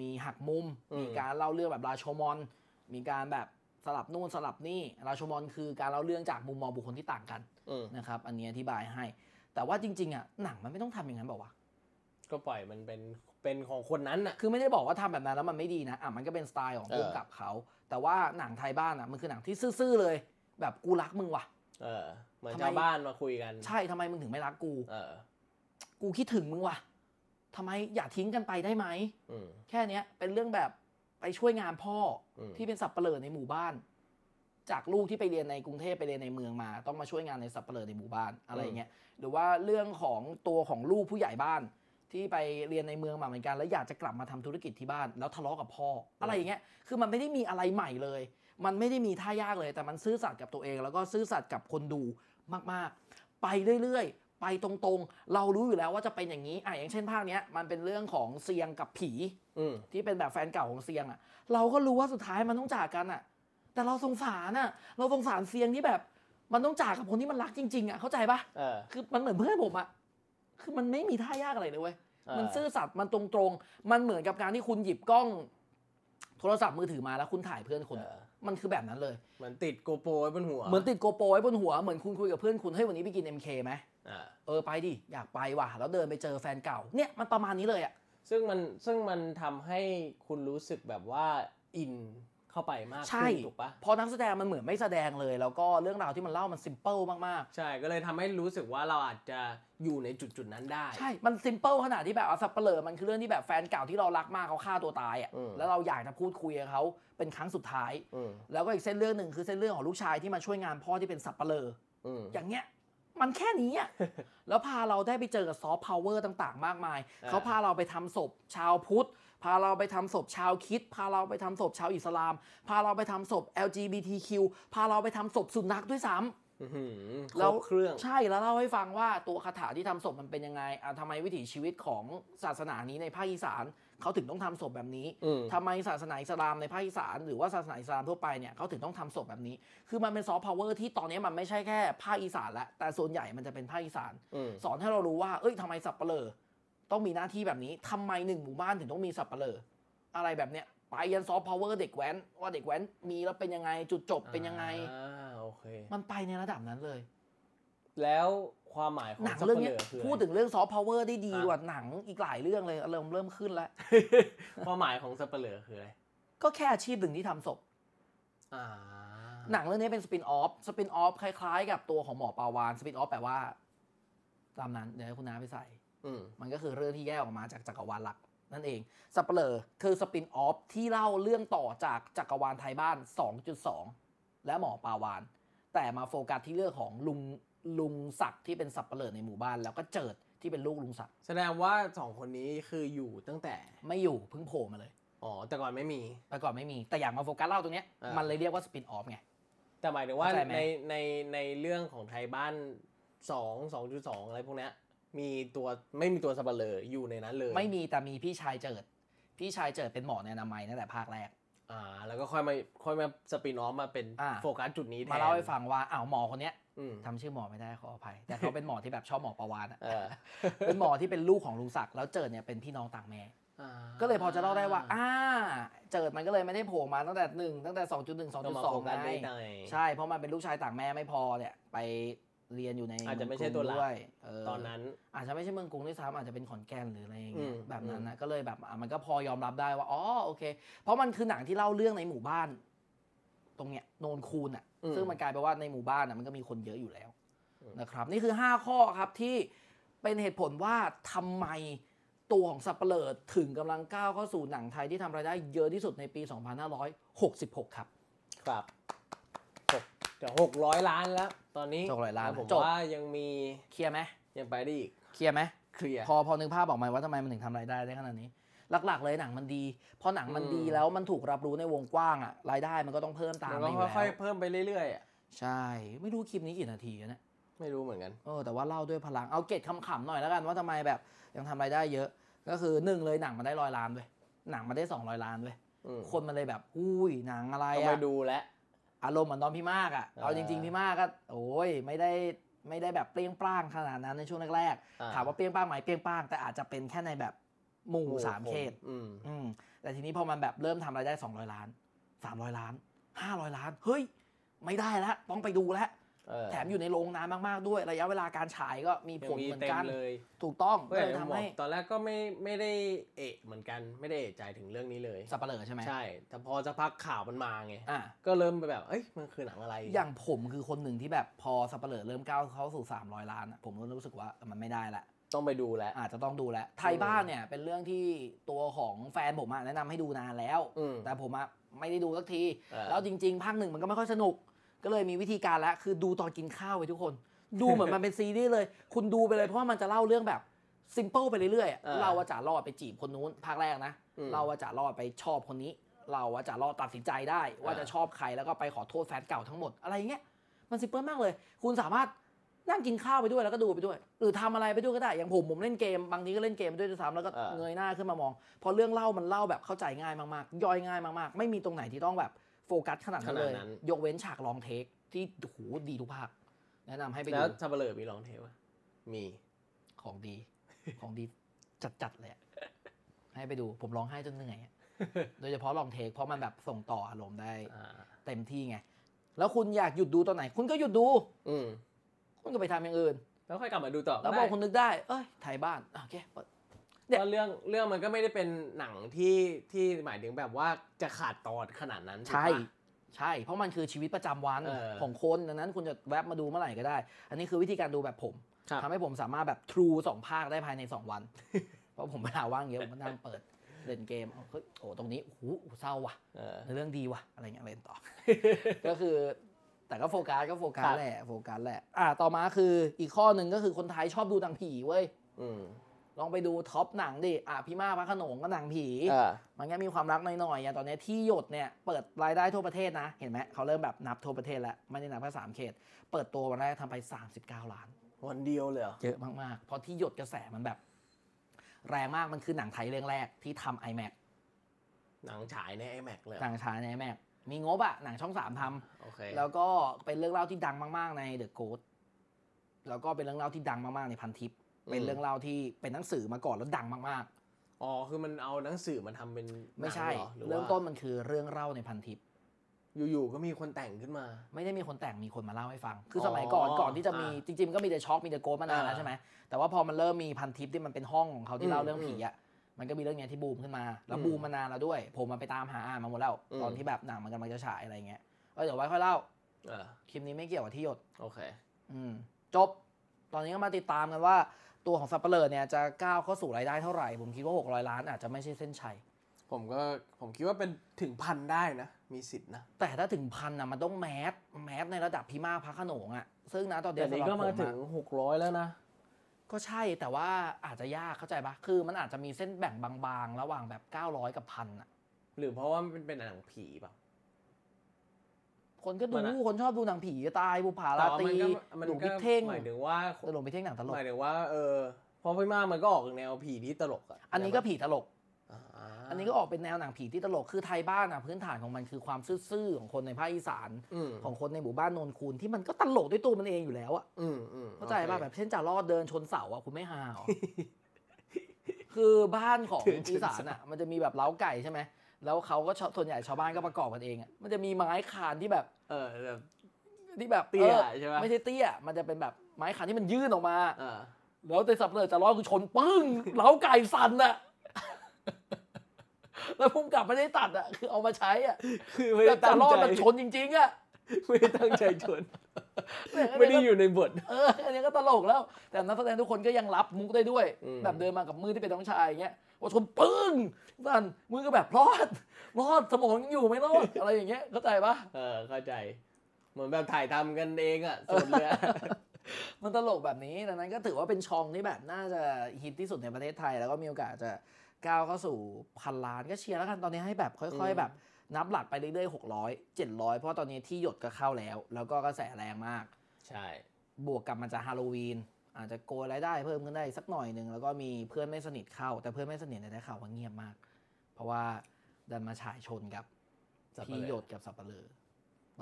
มีหักมุมมีการเล่าเรื่องแบบราโชมอนมีการแบบสลับนู่นสลับนี่ราโชมอนคือการเล่าเรื่องจากมุมมองบุคคลที่ต่างกันนะครับอันนี้อธิบายให้แต่ว่าจริงๆอ่ะหนังมันไม่ต้องทำอย่างนั้นบอกว่าก็ปล่อยมันเป็นของคนนั้นน่ะคือไม่ได้บอกว่าทำแบบนั้นแล้วมันไม่ดีนะอ่ะมันก็เป็นสไตล์ของผู้กำกับเขาแต่ว่าหนังไทยบ้านอ่ะมันคือหนังที่ซื่อๆเลยแบบกูรักมึงว่ะเหมือนชาวบ้านมาคุยกันใช่ทำไมมึงถึงไม่รักกูกูคิดถึงมึงว่ะทำไมอย่าทิ้งกันไปได้ไหมแค่นี้เป็นเรื่องแบบไปช่วยงานพ่อที่เป็นสับเปลือในหมู่บ้านจากลูกที่ไปเรียนในกรุงเทพไปเรียนในเมืองมาต้องมาช่วยงานในสับเปลือในหมู่บ้านอะไรเงี้ยหรือว่าเรื่องของตัวของลูกผู้ใหญ่บ้านที่ไปเรียนในเมืองมาเหมือนกันแล้วอยากจะกลับมาทำธุรกิจที่บ้านแล้วทะเลาะกับพ่ออะไรอย่างเงี้ยคือมันไม่ได้มีอะไรใหม่เลยมันไม่ได้มีท่ายากเลยแต่มันซื่อสัตย์กับตัวเองแล้วก็ซื่อสัตย์กับคนดูมากๆไปเรื่อยๆไปตรงๆเรารู้อยู่แล้วว่าจะเป็นอย่างนี้อ่ะอย่างเช่นภาคเนี้ยมันเป็นเรื่องของเซียงกับผีที่เป็นแบบแฟนเก่าของเซียงอ่ะเราก็รู้ว่าสุดท้ายมันต้องจากกันอ่ะแต่เราสงสารน่ะเราสงสารเซียงที่แบบมันต้องจากกับคนที่มันรักจริงๆอ่ะเข้าใจป่ะคือมันเหมือนเพื่อนผมอ่ะคือมันไม่มีท่ายากอะไรเลยเว้ยมันซื่อสัตย์มันตรงๆมันเหมือนกับการที่คุณหยิบกล้องโทรศัพท์มือถือมาแล้วคุณถ่ายเพื่อนคุณมันคือแบบนั้นเลยเหมือนติดโกโปรไว้บนหัวเหมือนติดโกโปรไว้บนหัวเหมือนคุณคุยกับเพื่อนคุณเฮ้ยวันนี้ไปกิน MK มั้ยไปดิอยากไปว่ะแล้วเดินไปเจอแฟนเก่าเนี่ยมันประมาณนี้เลยอ่ะซึ่งมันทำให้คุณรู้สึกแบบว่าอินเข้าไปมากขึ้นถูกปะพอนักแสดงมันเหมือนไม่แสดงเลยแล้วก็เรื่องราวที่มันเล่ามันซิมเปิลมากๆใช่ก็เลยทำให้รู้สึกว่าเราอาจจะอยู่ในจุดนั้นได้ใช่มันซิมเปิลขนาดที่แบบเอาสับเปลือมันคือเรื่องที่แบบแฟนเก่าที่เรารักมากเขาฆ่าตัวตายอ่ะแล้วเราอยากจะพูดคุยกับเขาเป็นครั้งสุดท้ายแล้วก็อีกเส้นเรื่องนึงคือเส้นเรื่องของลูกชายที่มาช่วยงานพ่อที่เป็นสับเปลืออย่างเงี้ยมันแค่นี้อ่ะ แล้วพาเราได้ไปเจอกับซอฟต์พาวเวอร์ต่างๆมากมายเขาพาเราไปทำศพชาวพุทธพาเราไปทำศพชาวคริสต์พาเราไปทำศพชาวอิสลามพาเราไปทำศพ LGBTQ พาเราไปทำศพสุนัขด้วยซ้ำแล้วเครื่องใช่แล้วเล่าให้ฟังว่าตัวคาถาที่ทำศพมันเป็นยังไงทำไมวิถีชีวิตของศาสนานี้ในภาคอีสานเขาถึงต้องทำศพแบบนี้ทำไมศาสนาอิสลามในภาคอีสานหรือว่าศาสนาอิสลามทั่วไปเนี่ยเขาถึงต้องทำศพแบบนี้คือมันเป็นซอฟต์พาวเวอร์ที่ตอนนี้มันไม่ใช่แค่ภาคอีสานละแต่ส่วนใหญ่มันจะเป็นภาคอีสานสอนให้เรารู้ว่าเอ้ยทำไมสับเปลือต้องมีหน้าที่แบบนี้ทำไมหนึ่งหมู่บ้านถึงต้องมีสับเปลืออะไรแบบเนี้ยไปยันซอฟต์พาวเวอร์เด็กแว้นว่าเด็กแว้นมีแล้วเป็นยังไงจุดจบเป็นยังไงมันไปในระดับนั้นเลยแล้วความหมายของหนังเรื่องนี้พูดถึงเรื่องซอฟต์พาวเวอร์ได้ดีกว่าหนังอีกหลายเรื่องเลยเริ่มขึ้นแล้ว ความหมายของสับเปลือคืออะไรก็แค่อาชีพหนึ่งที่ทำศพหนังเรื่องนี้เป็นสปินออฟคล้ายๆกับตัวของหมอปาวานสปินออฟแปลว่าตามนั้นเดี๋ยวให้คุณน้าไปใส่มันก็คือเรื่องที่แยกออกมาจากจักรวาลหลักนั่นเองสับเปลือคือสปินออฟที่เล่าเรื่องต่อจากจักรวาลไทยบ้าน 2.2 และหมอปาวานแต่มาโฟกัสที่เรื่องของลุงศักดิ์ที่เป็นสับเปลือในหมู่บ้านแล้วก็เจิดที่เป็นลูกลุงศักดิ์แสดงว่า2คนนี้คืออยู่ตั้งแต่ไม่อยู่เพิ่งโผล่มาเลยอ๋อแต่ก่อนไม่มีแต่อยากมาโฟกัสเล่าตรงเนี้ยมันเลยเรียกว่าสปินออฟไงแต่หมายถึงว่าในเรื่องของไทยบ้าน 2.2 อะไรพวกเนี้ยไม่มีตัวสับเปลืออยู่ในนั้นเลยไม่มีแต่มีพี่ชายเจิดเป็นหมอในอนามัยตั้งแต่ภาคแรกแล้วก็ค่อยมาสปินออฟมาเป็นโฟกัสจุดนี้แทนมาเล่าให้ฟังว่าอ้าวหมอคนเนี้ยทำชื่อหมอไม่ได้ขออภัยแต่เขาเป็นหมอที่แบบชอบหมอประวานอ่ะเป็นหมอที่เป็นลูกของลุงศักดิ์แล้วเจิดเนี่ยเป็นพี่น้องต่างแม่ก็เลยพอจะเล่าได้ว่าเจิดมันก็เลยไม่ได้โผล่มาตั้งแต่1ตั้งแต่ 2.1 2.2 ได้ใช่เพราะมันเป็นลูกชายต่างแม่ไม่พอเนี่ยไปเรียนอยู่ในอาจจะไม่ใช่ตัวหลักตอนนั้นอาจจะไม่ใช่เมืองกรุงด้วยซ้ำอาจจะเป็นขอนแก่นหรืออะไรอย่างเงี้ยแบบนั้นนะก็เลยแบบมันก็พอยอมรับได้ว่าอ๋อโอเคเพราะมันคือหนังที่เล่าเรื่องในหมู่บ้านตรงเนี้ยโนนคูนอ่ะซึ่งมันกลายไปว่าในหมู่บ้านอ่ะมันก็มีคนเยอะอยู่แล้วนะครับนี่คือ5ข้อครับที่เป็นเหตุผลว่าทำไมตัวของสับเปลือถึงกำลังก้าวเข้าสู่หนังไทยที่ทำรายได้เยอะที่สุดในปี2566ครับจะ600 ล้านแล้วตอนนี้600 ล้านผมว่ายังมีเคลียร์มั้ยยังไปได้อีกเคลียร์มั้ย เคลียร์พอนึกภาพออกมาว่าทำไมมันถึงทำรายได้ได้ขนาดนี้หลักๆเลยหนังมันดีพอหนังมันดีแล้วมันถูกรับรู้ในวงกว้างอ่ะรายได้มันก็ต้องเพิ่มตามไปแล้วค่อยๆเพิ่มไปเรื่อยๆอ่ะใช่ไม่รู้คลิปนี้กี่นาทีนะไม่รู้เหมือนกันแต่ว่าเล่าด้วยพลังเอาเกร็ดขำๆหน่อยแล้วกันว่าทำไมแบบยังทำรายได้เยอะก็คือหนึ่งเลยหนังมันได้100 ล้านด้วยหนังมันได้200 ล้านด้วยคนมันเลยแบบอุ้ยหนังอะไรอ่ะต้องไปดูและอารมณ์เหมือนตอนพี่มากอ่ะเอาจริงๆพี่มากก็โอ้ยไม่ได้แบบเปรี้ยงปร้างขนาดนั้นในช่วงแรกๆถามว่าเปรี้ยงปร้างไหมเปรี้ยงปร้างแต่อาจจะเป็นแค่ในแบบหมู่3เขตแต่ทีนี้พอมันแบบเริ่มทำรายได้200ล้าน300ล้าน500ล้านเฮ้ยไม่ได้แล้วต้องไปดูแล้วแถมอยู่ในโรงนานมากๆด้วยระยะเวลาการฉายก็มีผลเหมือนกันเลยถูกต้องก็เลยทำให้ตอนแรกก็ไม่ได้เอะเหมือนกันไม่ได้เอะใจถึงเรื่องนี้เลยสับเปลือกใช่ไหมใช่แต่พอจะพักข่าวมันมาไงก็เริ่มไปแบบเอ้ยมันคือหนังอะไรอย่างผมคือคนหนึ่งที่แบบพอสับเปลือกเริ่มก้าวเข้าสู่300ล้านผมรู้สึกว่ามันไม่ได้ละต้องไปดูแลอาจจะต้องดูแลไทยบ้านเนี่ยเป็นเรื่องที่ตัวของแฟนผมแนะนำให้ดูนานแล้วแต่ผมไม่ได้ดูสักทีแล้วจริงๆภาค1มันก็ไม่ค่อยสนุกก็เลยมีวิธีการละคือดูตอนกินข้าวไปทุกคนดูเหมือนมันเป็นซีรีส์เลยคุณดูไปเลยเพราะว่ามันจะเล่าเรื่องแบบซิมเปิลไปเรื่อยๆเราว่าจะรอดไปจีบคนนู้นภาคแรกนะเราว่าจะรอดไปชอบคนนี้เราว่าจะรอดตัดสินใจได้ว่าจะชอบใครแล้วก็ไปขอโทษแฟนเก่าทั้งหมดอะไรอย่างเงี้ยมันซิมเปิลมากเลยคุณสามารถนั่งกินข้าวไปด้วยแล้วก็ดูไปด้วยหรือทำอะไรไปด้วยก็ได้อย่างผมเล่นเกมบางทีก็เล่นเกมไปด้วยซ้ำแล้วก็เงยหน้าขึ้นมามองพอเรื่องเล่ามันเล่าแบบเข้าใจง่ายมากๆย่อยง่ายมากๆไม่มีตรงไหนที่ต้องแบบโฟกัสขนาดนั้นเลยยกเว้นฉากลองเทคที่โหดีทุกภาคแนะนำให้ไปดูแล้วซาบะเลอมีลองเทคป่ะมีของดี ของดีจัดๆเลยให้ไปดูผมร้องไห้จนเหนื่อยโดยเฉพาะลองเทคเพราะมันแบบส่งต่ออารมณ์ได้เต็มที่ไงแล้วคุณอยากหยุดดูตอนไหนคุณก็หยุดดูคุณก็ไปทำอย่างอื่นแล้วค่อยกลับมาดูต่อแล้วบอกคนนึกได้เอ้ยถ่ายบ้านโอเคก็เรื่องมันก็ไม่ได้เป็นหนังที่หมายถึงแบบว่าจะขาดตอนขนาดนั้นใช่เพราะมันคือชีวิตประจำวันของคนดังนั้นคุณจะแวะมาดูเมื่อไหร่ก็ได้อันนี้คือวิธีการดูแบบผมทำให้ผมสามารถแบบทรู2ภาคได้ภายใน2 วันเพราะผมเวลาว่างเยอะผมก็นั่งเปิดเล่นเกมโอ้ตรงนี้โหเศร้าว่ะเรื่องดีว่ะอะไรเงี้ยเล่นต่อก็คือแต่ก็โฟกัสแหละต่อมาคืออีกข้อนึงก็คือคนไทยชอบดูหนังผีเว้ยลองไปดูท็อปหนังดิพี่มาพระโขนงก็หนังผีมันก็มีความรักหน่อยๆอย่างตอนนี้ที่หยดเนี่ยเปิดรายได้ทั่วประเทศนะเห็นไหมเขาเริ่มแบบนับทั่วประเทศแล้วไม่ได้นับแค่3เขตเปิดตัววันแรกทำไป39 ล้านวันเดียวเลยเยอะมากๆเพราะที่หยดกระแสมันแบบแรงมากมันคือหนังไทยเรื่องแรกที่ทำ IMAX หนังฉายใน IMAX เลยหนังฉายใน IMAX มีงบหนังช่อง3ทำ okay. แล้วก็เป็นเรื่องเล่าที่ดังมากๆใน The Ghost แล้วก็เป็นเรื่องเล่าที่ดังมากๆในพันทิปเป็นเรื่องเล่าที่เป็นหนังสือมาก่อนแล้วดังมากๆอ๋อคือมันเอาหนังสือมาทำเป็นไม่ใช่เริ่มต้นมันคือเรื่องเล่าในพันทิปอยู่ๆก็มีคนแต่งขึ้นมาไม่ได้มีคนแต่งมีคนมาเล่าให้ฟังคือสมัยก่อนที่จะมีจริงๆก็มีแต่ช็อคมีแต่โกสมานานแล้วใช่ไหมแต่ว่าพอมันเริ่มมีพันทิปที่มันเป็นห้องของเขาที่เล่าเรื่องผีอ่ะมันก็มีเรื่องเนี้ยที่บูมขึ้นมาแล้วบูมมานานแล้วด้วยผมมาไปตามหามาหมดแล้วตอนที่แบบหนังมันกำลังจะฉายอะไรเงี้ยเดี๋ยวไว้ค่อยเล่าคลิปนี้ไม่เกี่ยวกับที่หยดโอเคจบตอนนี้ก็มาติดตามกันว่าตัวของสับเปลือกเนี่ยจะก้าวเข้าสู่รายได้เท่าไหร่ผมคิดว่า600 ล้านอาจจะไม่ใช่เส้นชัยผมคิดว่าเป็นถึง1,000ได้นะมีสิทธิ์นะแต่ถ้าถึง1,000นะมันต้องแมสในระดับพี่มากพระขนงซึ่งนะตอนเดียวกันก็มาถึง600แล้วนะก็ใช่แต่ว่าอาจจะยากเข้าใจปะคือมันอาจจะมีเส้นแบ่งบางๆระหว่างแบบ900กับ1,000หรือเพราะว่ามันเป็นหนังผีเปล่าคนก็ดูคนชอบดูหนังผีก็ตายบุผาราตรีหลวงพิเท่งหมายถึงว่าหลวงพิเท่งหนังตลกหมายถึงว่าพอพี่มากมันก็ออกแนวผีที่ตลกอันนี้ก็ผีตลกอันนี้ก็ออกเป็นแนวหนังผีที่ตลกคือไทยบ้านพื้นฐานของมันคือความซื่อๆของคนในภาคอีสานของคนในหมู่บ้านโนนคูนที่มันก็ตลกด้วยตัวมันเองอยู่แล้วอ่ะเข้าใจป่ะแบบเช่นจ่ารอดเดินชนเสาคุณไม่ห่าคือบ้านของอีสานมันจะมีแบบเล้าไก่ใช่ไหมแล้วเขาก็ส่วนใหญ่ชาวบ้านก็ประกอบกันเองมันจะมีไม้คานที่แบบที่แบบเตี้ยใช่ไหมไม่ใช่เตี้ยมันจะเป็นแบบไม้คานที่มันยื่นออกมาแล้วแต่สับเลยจะร้องคือชนปึ้งเล้าไก่สั่นแล้วพุ่มกลับไม่ได้ตัดคือเอามาใช้คือไม่ได้ตั้งใจจะร้องมันชนจริงๆไม่ได้ตั้งใจชนไม่ได้อยู่ในบทอันนี้ก็ตลกแล้วแต่นักแสดงทุกคนก็ยังรับมุกได้ด้วยแบบเดินมากับมือที่เป็นน้องชายอย่างเงี้ยว่าชนปึ้งนั่นมือก็แบบรอดสมองอยู่ไม่รอดอะไรอย่างเงี้ยเข้าใจปะเข้าใจเหมือนแบบถ่ายทำกันเองส่วนเลย มันตลกแบบนี้ดังนั้นก็ถือว่าเป็นช่องที่แบบน่าจะฮิตที่สุดในประเทศไทยแล้วก็มีโอกาสจะก้าวเข้าสู่พันล้านก็เชียร์แล้วกันตอนนี้ให้แบบค่อยๆแบบนับหลักไปเรื่อยๆ600 700เพราะตอนนี้ที่หยดก็เข้าแล้วแล้วก็กระแสแรงมากใช่บวกกับมันจะฮาโลวีนอาจจะโกยรายได้เพิ่มขึ้นได้สักหน่อยนึงแล้วก็มีเพื่อนไม่สนิทเข้าแต่เพื่อนไม่สนิทได้ข่าวว่าเงียบมากเพราะว่าดันมาฉายชนกับที่หยดกับสัปเหร่อ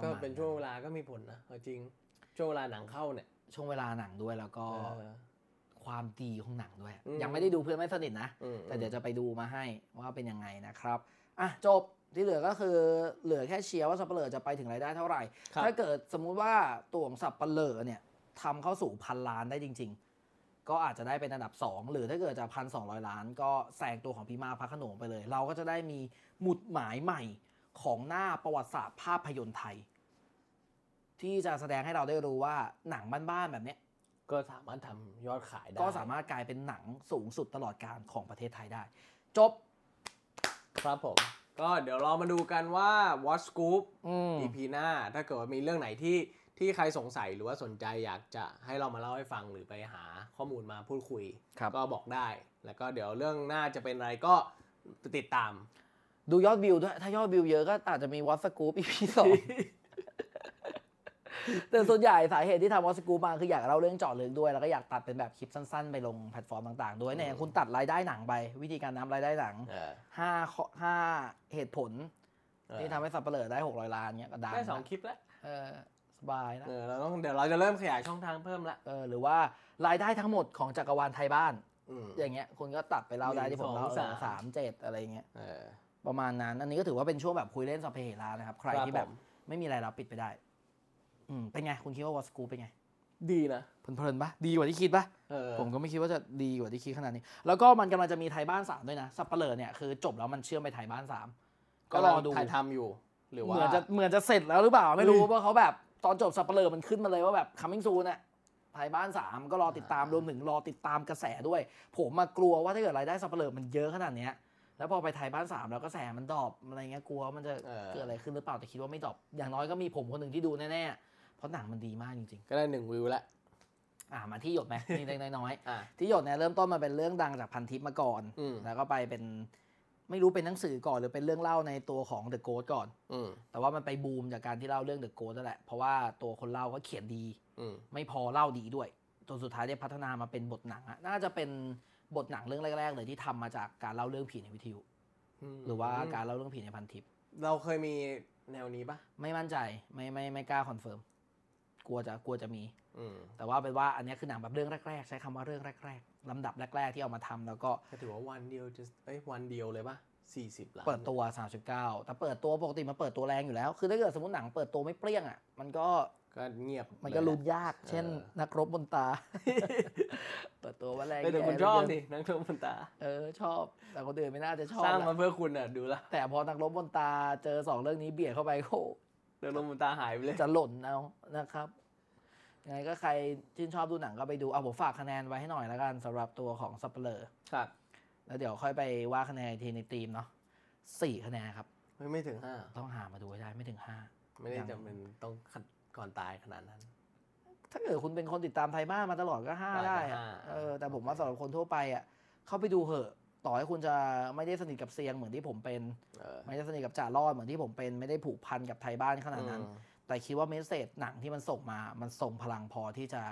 ก็เป็นช่วงเวลาก็มีผลนะจริงช่วงเวลาหนังเข้าเนี่ยช่วงเวลาหนังด้วยแล้วก็ความดีของหนังด้วยยังไม่ได้ดูเพื่อนไม่สนิทนะแต่เดี๋ยวจะไปดูมาให้ว่าเป็นยังไงนะครับอ่ะจบที่เหลือก็คือเหลือแค่เชียร์ว่าสัปเหร่อจะไปถึงรายได้เท่าไหร่ถ้าเกิดสมมุติว่าตัวของสัปเหร่อเนี่ยทำเข้าสู่พันล้านได้จริงๆก็อาจจะได้เป็นอันดับ2หรือถ้าเกิดจะ 1,200 ล้านก็แซงตัวของพี่มาพระโขนงไปเลยเราก็จะได้มีหมุดหมายใหม่ของหน้าประวัติศาสตร์ภาพยนตร์ไทยที่จะแสดงให้เราได้รู้ว่าหนังบ้านๆแบบเนี้ยก็สามารถทำยอดขายได้ก็สามารถกลายเป็นหนังสูงสุดตลอดกาลของประเทศไทยได้จบครับผมก็เดี๋ยวเรามาดูกันว่า Watch Scoop EP หน้าถ้าเกิดว่ามีเรื่องไหนที่ใครสงสัยหรือว่าสนใจอยากจะให้เรามาเล่าให้ฟังหรือไปหาข้อมูลมาพูดคุยก็บอกได้แล้วก็เดี๋ยวเรื่องหน้าจะเป็นอะไรก็ติดตามดูยอดวิวด้วยถ้ายอดวิวเยอะก็อาจจะมี Watch Scoop EP 2 แต่ส่วนใหญ่สาเหตุที่ทำ Watch Scoop มาคืออยากเล่าเรื่องเจาะลึกด้วยแล้วก็อยากตัดเป็นแบบคลิปสั้นๆไปลงแพลตฟอร์มต่างๆด้วยเนี่ยคุณตัดรายได้หนังไปวิธีการนับรายได้หนัง5เหตุผลที่ทำให้สัปเหร่อได้600ล้านเงี้ยก็ได้ได้2คลิปแล้วสบายนะเราต้องเดี๋ยวเราจะเริ่มขยายช่องทางเพิ่มละหรือว่ารายได้ทั้งหมดของจักรวาลไทยบ้านอย่างเงี้ยคุณก็ตัดไปเล่าได้ที่ผมเล่า3 7อะไรเงี้ยประมาณนั้นอันนี้ก็ถือว่าเป็นช่วงแบบคุยเล่นสัพเพเหระนะครับใครที่แบบไม่มีอะไรเราปิดไปได้เป็นไงคุณคิดว่า Watch Scoop เป็นไงดีนะเพลินๆป่ะดีกว่าที่คิดป่ะผมก็ไม่คิดว่าจะดีกว่าที่คิดขนาดนี้แล้วก็มันกำลังจะมีไทยบ้าน3ด้วยนะสัปเหร่อเนี่ยคือจบแล้วมันเชื่อมไปไทยบ้าน3ก็รอดูถ่ายทำอยู่หรือว่าเหมือนจะเสร็จแล้วหรือเปล่าไม่รู้ว่าเขาแบบตอนจบสัปเหร่อมันขึ้นมาเลยว่าแบบ coming soon น่ะไทยบ้าน3ก็รอติดตามรวมถึงรอติดตามกระแสด้วยผมมากลัวว่าถ้าเกิดรายได้สัปเหร่อมันเยอะขนาดเนี้ยแล้วพอไปไทยบ้าน3แล้วกระแสมันดรอปอะไรเงี้ยกลัวมันจะเกิดอะไรขึ้นหรือเปล่าแต่คิดว่าไม่ดรอปอย่างน้อยก็มีผมคนนึงที่ดูแน่ๆเพราะหนังมันดีมากจริงๆก็ได้1วิวละมาที่หยดมั้ยนี่เล็กน้อยๆที่หยดเนี่ยเริ่มต้นมาเป็นเรื่องดังจากพันทิปมาก่อนแล้วก็ไปเป็นไม่รู้เป็นหนังสือก่อนหรือเป็นเรื่องเล่าในตัวของ The Ghost ก่อนแต่ว่ามันไปบูมจากการที่เล่าเรื่อง The Ghost นั่นแหละเพราะว่าตัวคนเล่าก็เขียนดีไม่พอเล่าดีด้วยจนสุดท้ายได้พัฒนามาเป็นบทหนังน่าจะเป็นบทหนังเรื่องแรกๆเลยที่ทำมาจากการเล่าเรื่องผีในวิทยุหรือว่าการเล่าเรื่องผีในพันทิปเราเคยมีแนวนี้ปะไม่มั่นใจไม่กล้าคอนเฟิร์มกลัวจะมีแต่ว่าเป็นว่าอันนี้คือหนังแบบเรื่องแรกๆใช้คำว่าเรื่องแรกๆลำดับแรกๆที่เอามาทำแล้วก็ถือว่าวันเดียวเลยป่ะ40ล้านเปิดตัว39แต่เปิดตัวปกติมันเปิดตัวแรงอยู่แล้วคือถ้าเกิดสมมุติหนังเปิดตัวไม่เปรี้ยงอ่ะมันก็เงียบมันก็ลุ้นยากเช่นนักรบบนตาเปิดตัวว่าแรงแต่คุณชอบดินักรบบนตาชอบแต่คนอื่นไม่น่าจะชอบสร้างมาเพื่อคุณน่ะดูละแต่พอนักรบบนตาเจอ2เรื่องนี้เบียดเข้าไปโหนักรบบนตาหายไปเลยจะหล่นเอานะครับยังไงก็ใครชื่นชอบดูหนังก็ไปดูเอาผมฝากคะแนนไว้ให้หน่อยละกันสำหรับตัวของสัปเหร่อครับแล้วเดี๋ยวค่อยไปว่าคะแนนทีในทีมเนาะ4คะแนนครับไม่ถึง5ต้องหามาดูให้ได้ไม่ถึง5ไม่ได้จำเป็นต้องก่อนตายขนาดนั้นถ้าเกิดคุณเป็นคนติดตามไทยบ้านมาตลอดก็5ได้แต่ผมว่าสำหรับคนทั่วไปอ่ะเข้าไปดูเถอะต่อให้คุณจะไม่ได้สนิทกับเซียงเหมือนที่ผมเป็นไม่ได้สนิทกับจ่ารอดเหมือนที่ผมเป็นไม่ได้ผูกพันกับไทยบ้านขนาดนั้นแต่คิดว่าเมสเสจหนังที่มันส่งมามันส่งพลังพอที่จะ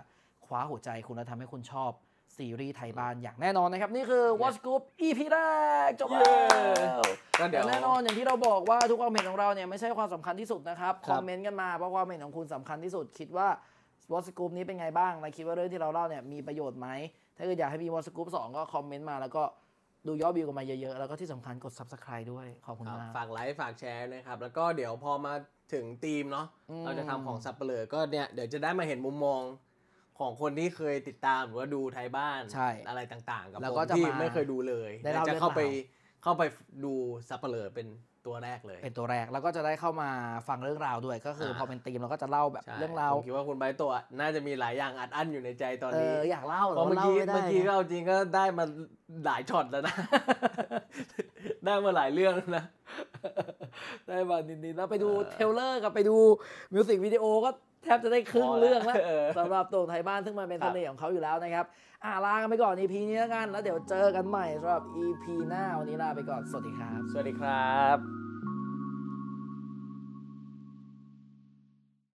คว้าหัวใจคุณและทำให้คุณชอบซีรีส์ไทยบ้านอย่างแน่นอนนะครับนี่คือ Watch Scoop EP แรกจบแล้วแต่แน่นอนอย่างที่เราบอกว่าทุกความเห็นของเราเนี่ยไม่ใช่ความสำคัญที่สุดนะครับคอมเมนต์กันมาเพราะความเห็นของคุณสำคัญที่สุดคิดว่า Watch Scoop นี้เป็นไงบ้างและคิดว่าเรื่องที่เราเล่าเนี่ยมีประโยชน์ไหมถ้าอยากให้มี Watch Scoop 2ก็คอมเมนต์มาแล้วก็ดูยอดวิวกันมาเยอะๆแล้วก็ที่สำคัญกด Subscribe ด้วยขอบคุณมากฝากไลค์ฝากแชร์นะครับแล้วก็เดี๋ยวพอมาถึงทีมเนาะเราจะทำของสัปเหร่อก็เนี่ยเดี๋ยวจะได้มาเห็นมุมมองของคนที่เคยติดตามหรือว่าดูไทยบ้านอะไรต่างๆกับคนที่ไม่เคยดูเลยจะเข้าไปดูสัปเหร่อเป็นตัวแรกเลยเป็นตัวแรกแล้วก็จะได้เข้ามาฟังเรื่องราวด้วยก็คือพอเป็นธีมเราก็จะเล่าแบบเรื่องราวผมคิดว่าคุณใบตัวน่าจะมีหลายอย่างอัดอั้นอยู่ในใจตอนนี้อยากเล่าเหรอเมื่อกี้เล่าจริงก็ได้มาหลายช็อตแล้วนะ ได้มาหลายเรื่องนะ ได้มานิดๆแล้วไปดูเทรลเลอร์กับไปดูมิวสิกวิดีโอก็ แทบจะได้ครึ่งเรื่องแล้วสำหรับตัวไทยบ้านซึ่งมันเป็นเสน่ห์ของเขาอยู่แล้วนะครับลากันไปก่อน EP นี้แล้วกันแล้วเดี๋ยวเจอกันใหม่สำหรับ EP หน้าวันนี้ลาไปก่อนสวัสดีครับสวัสดีครับ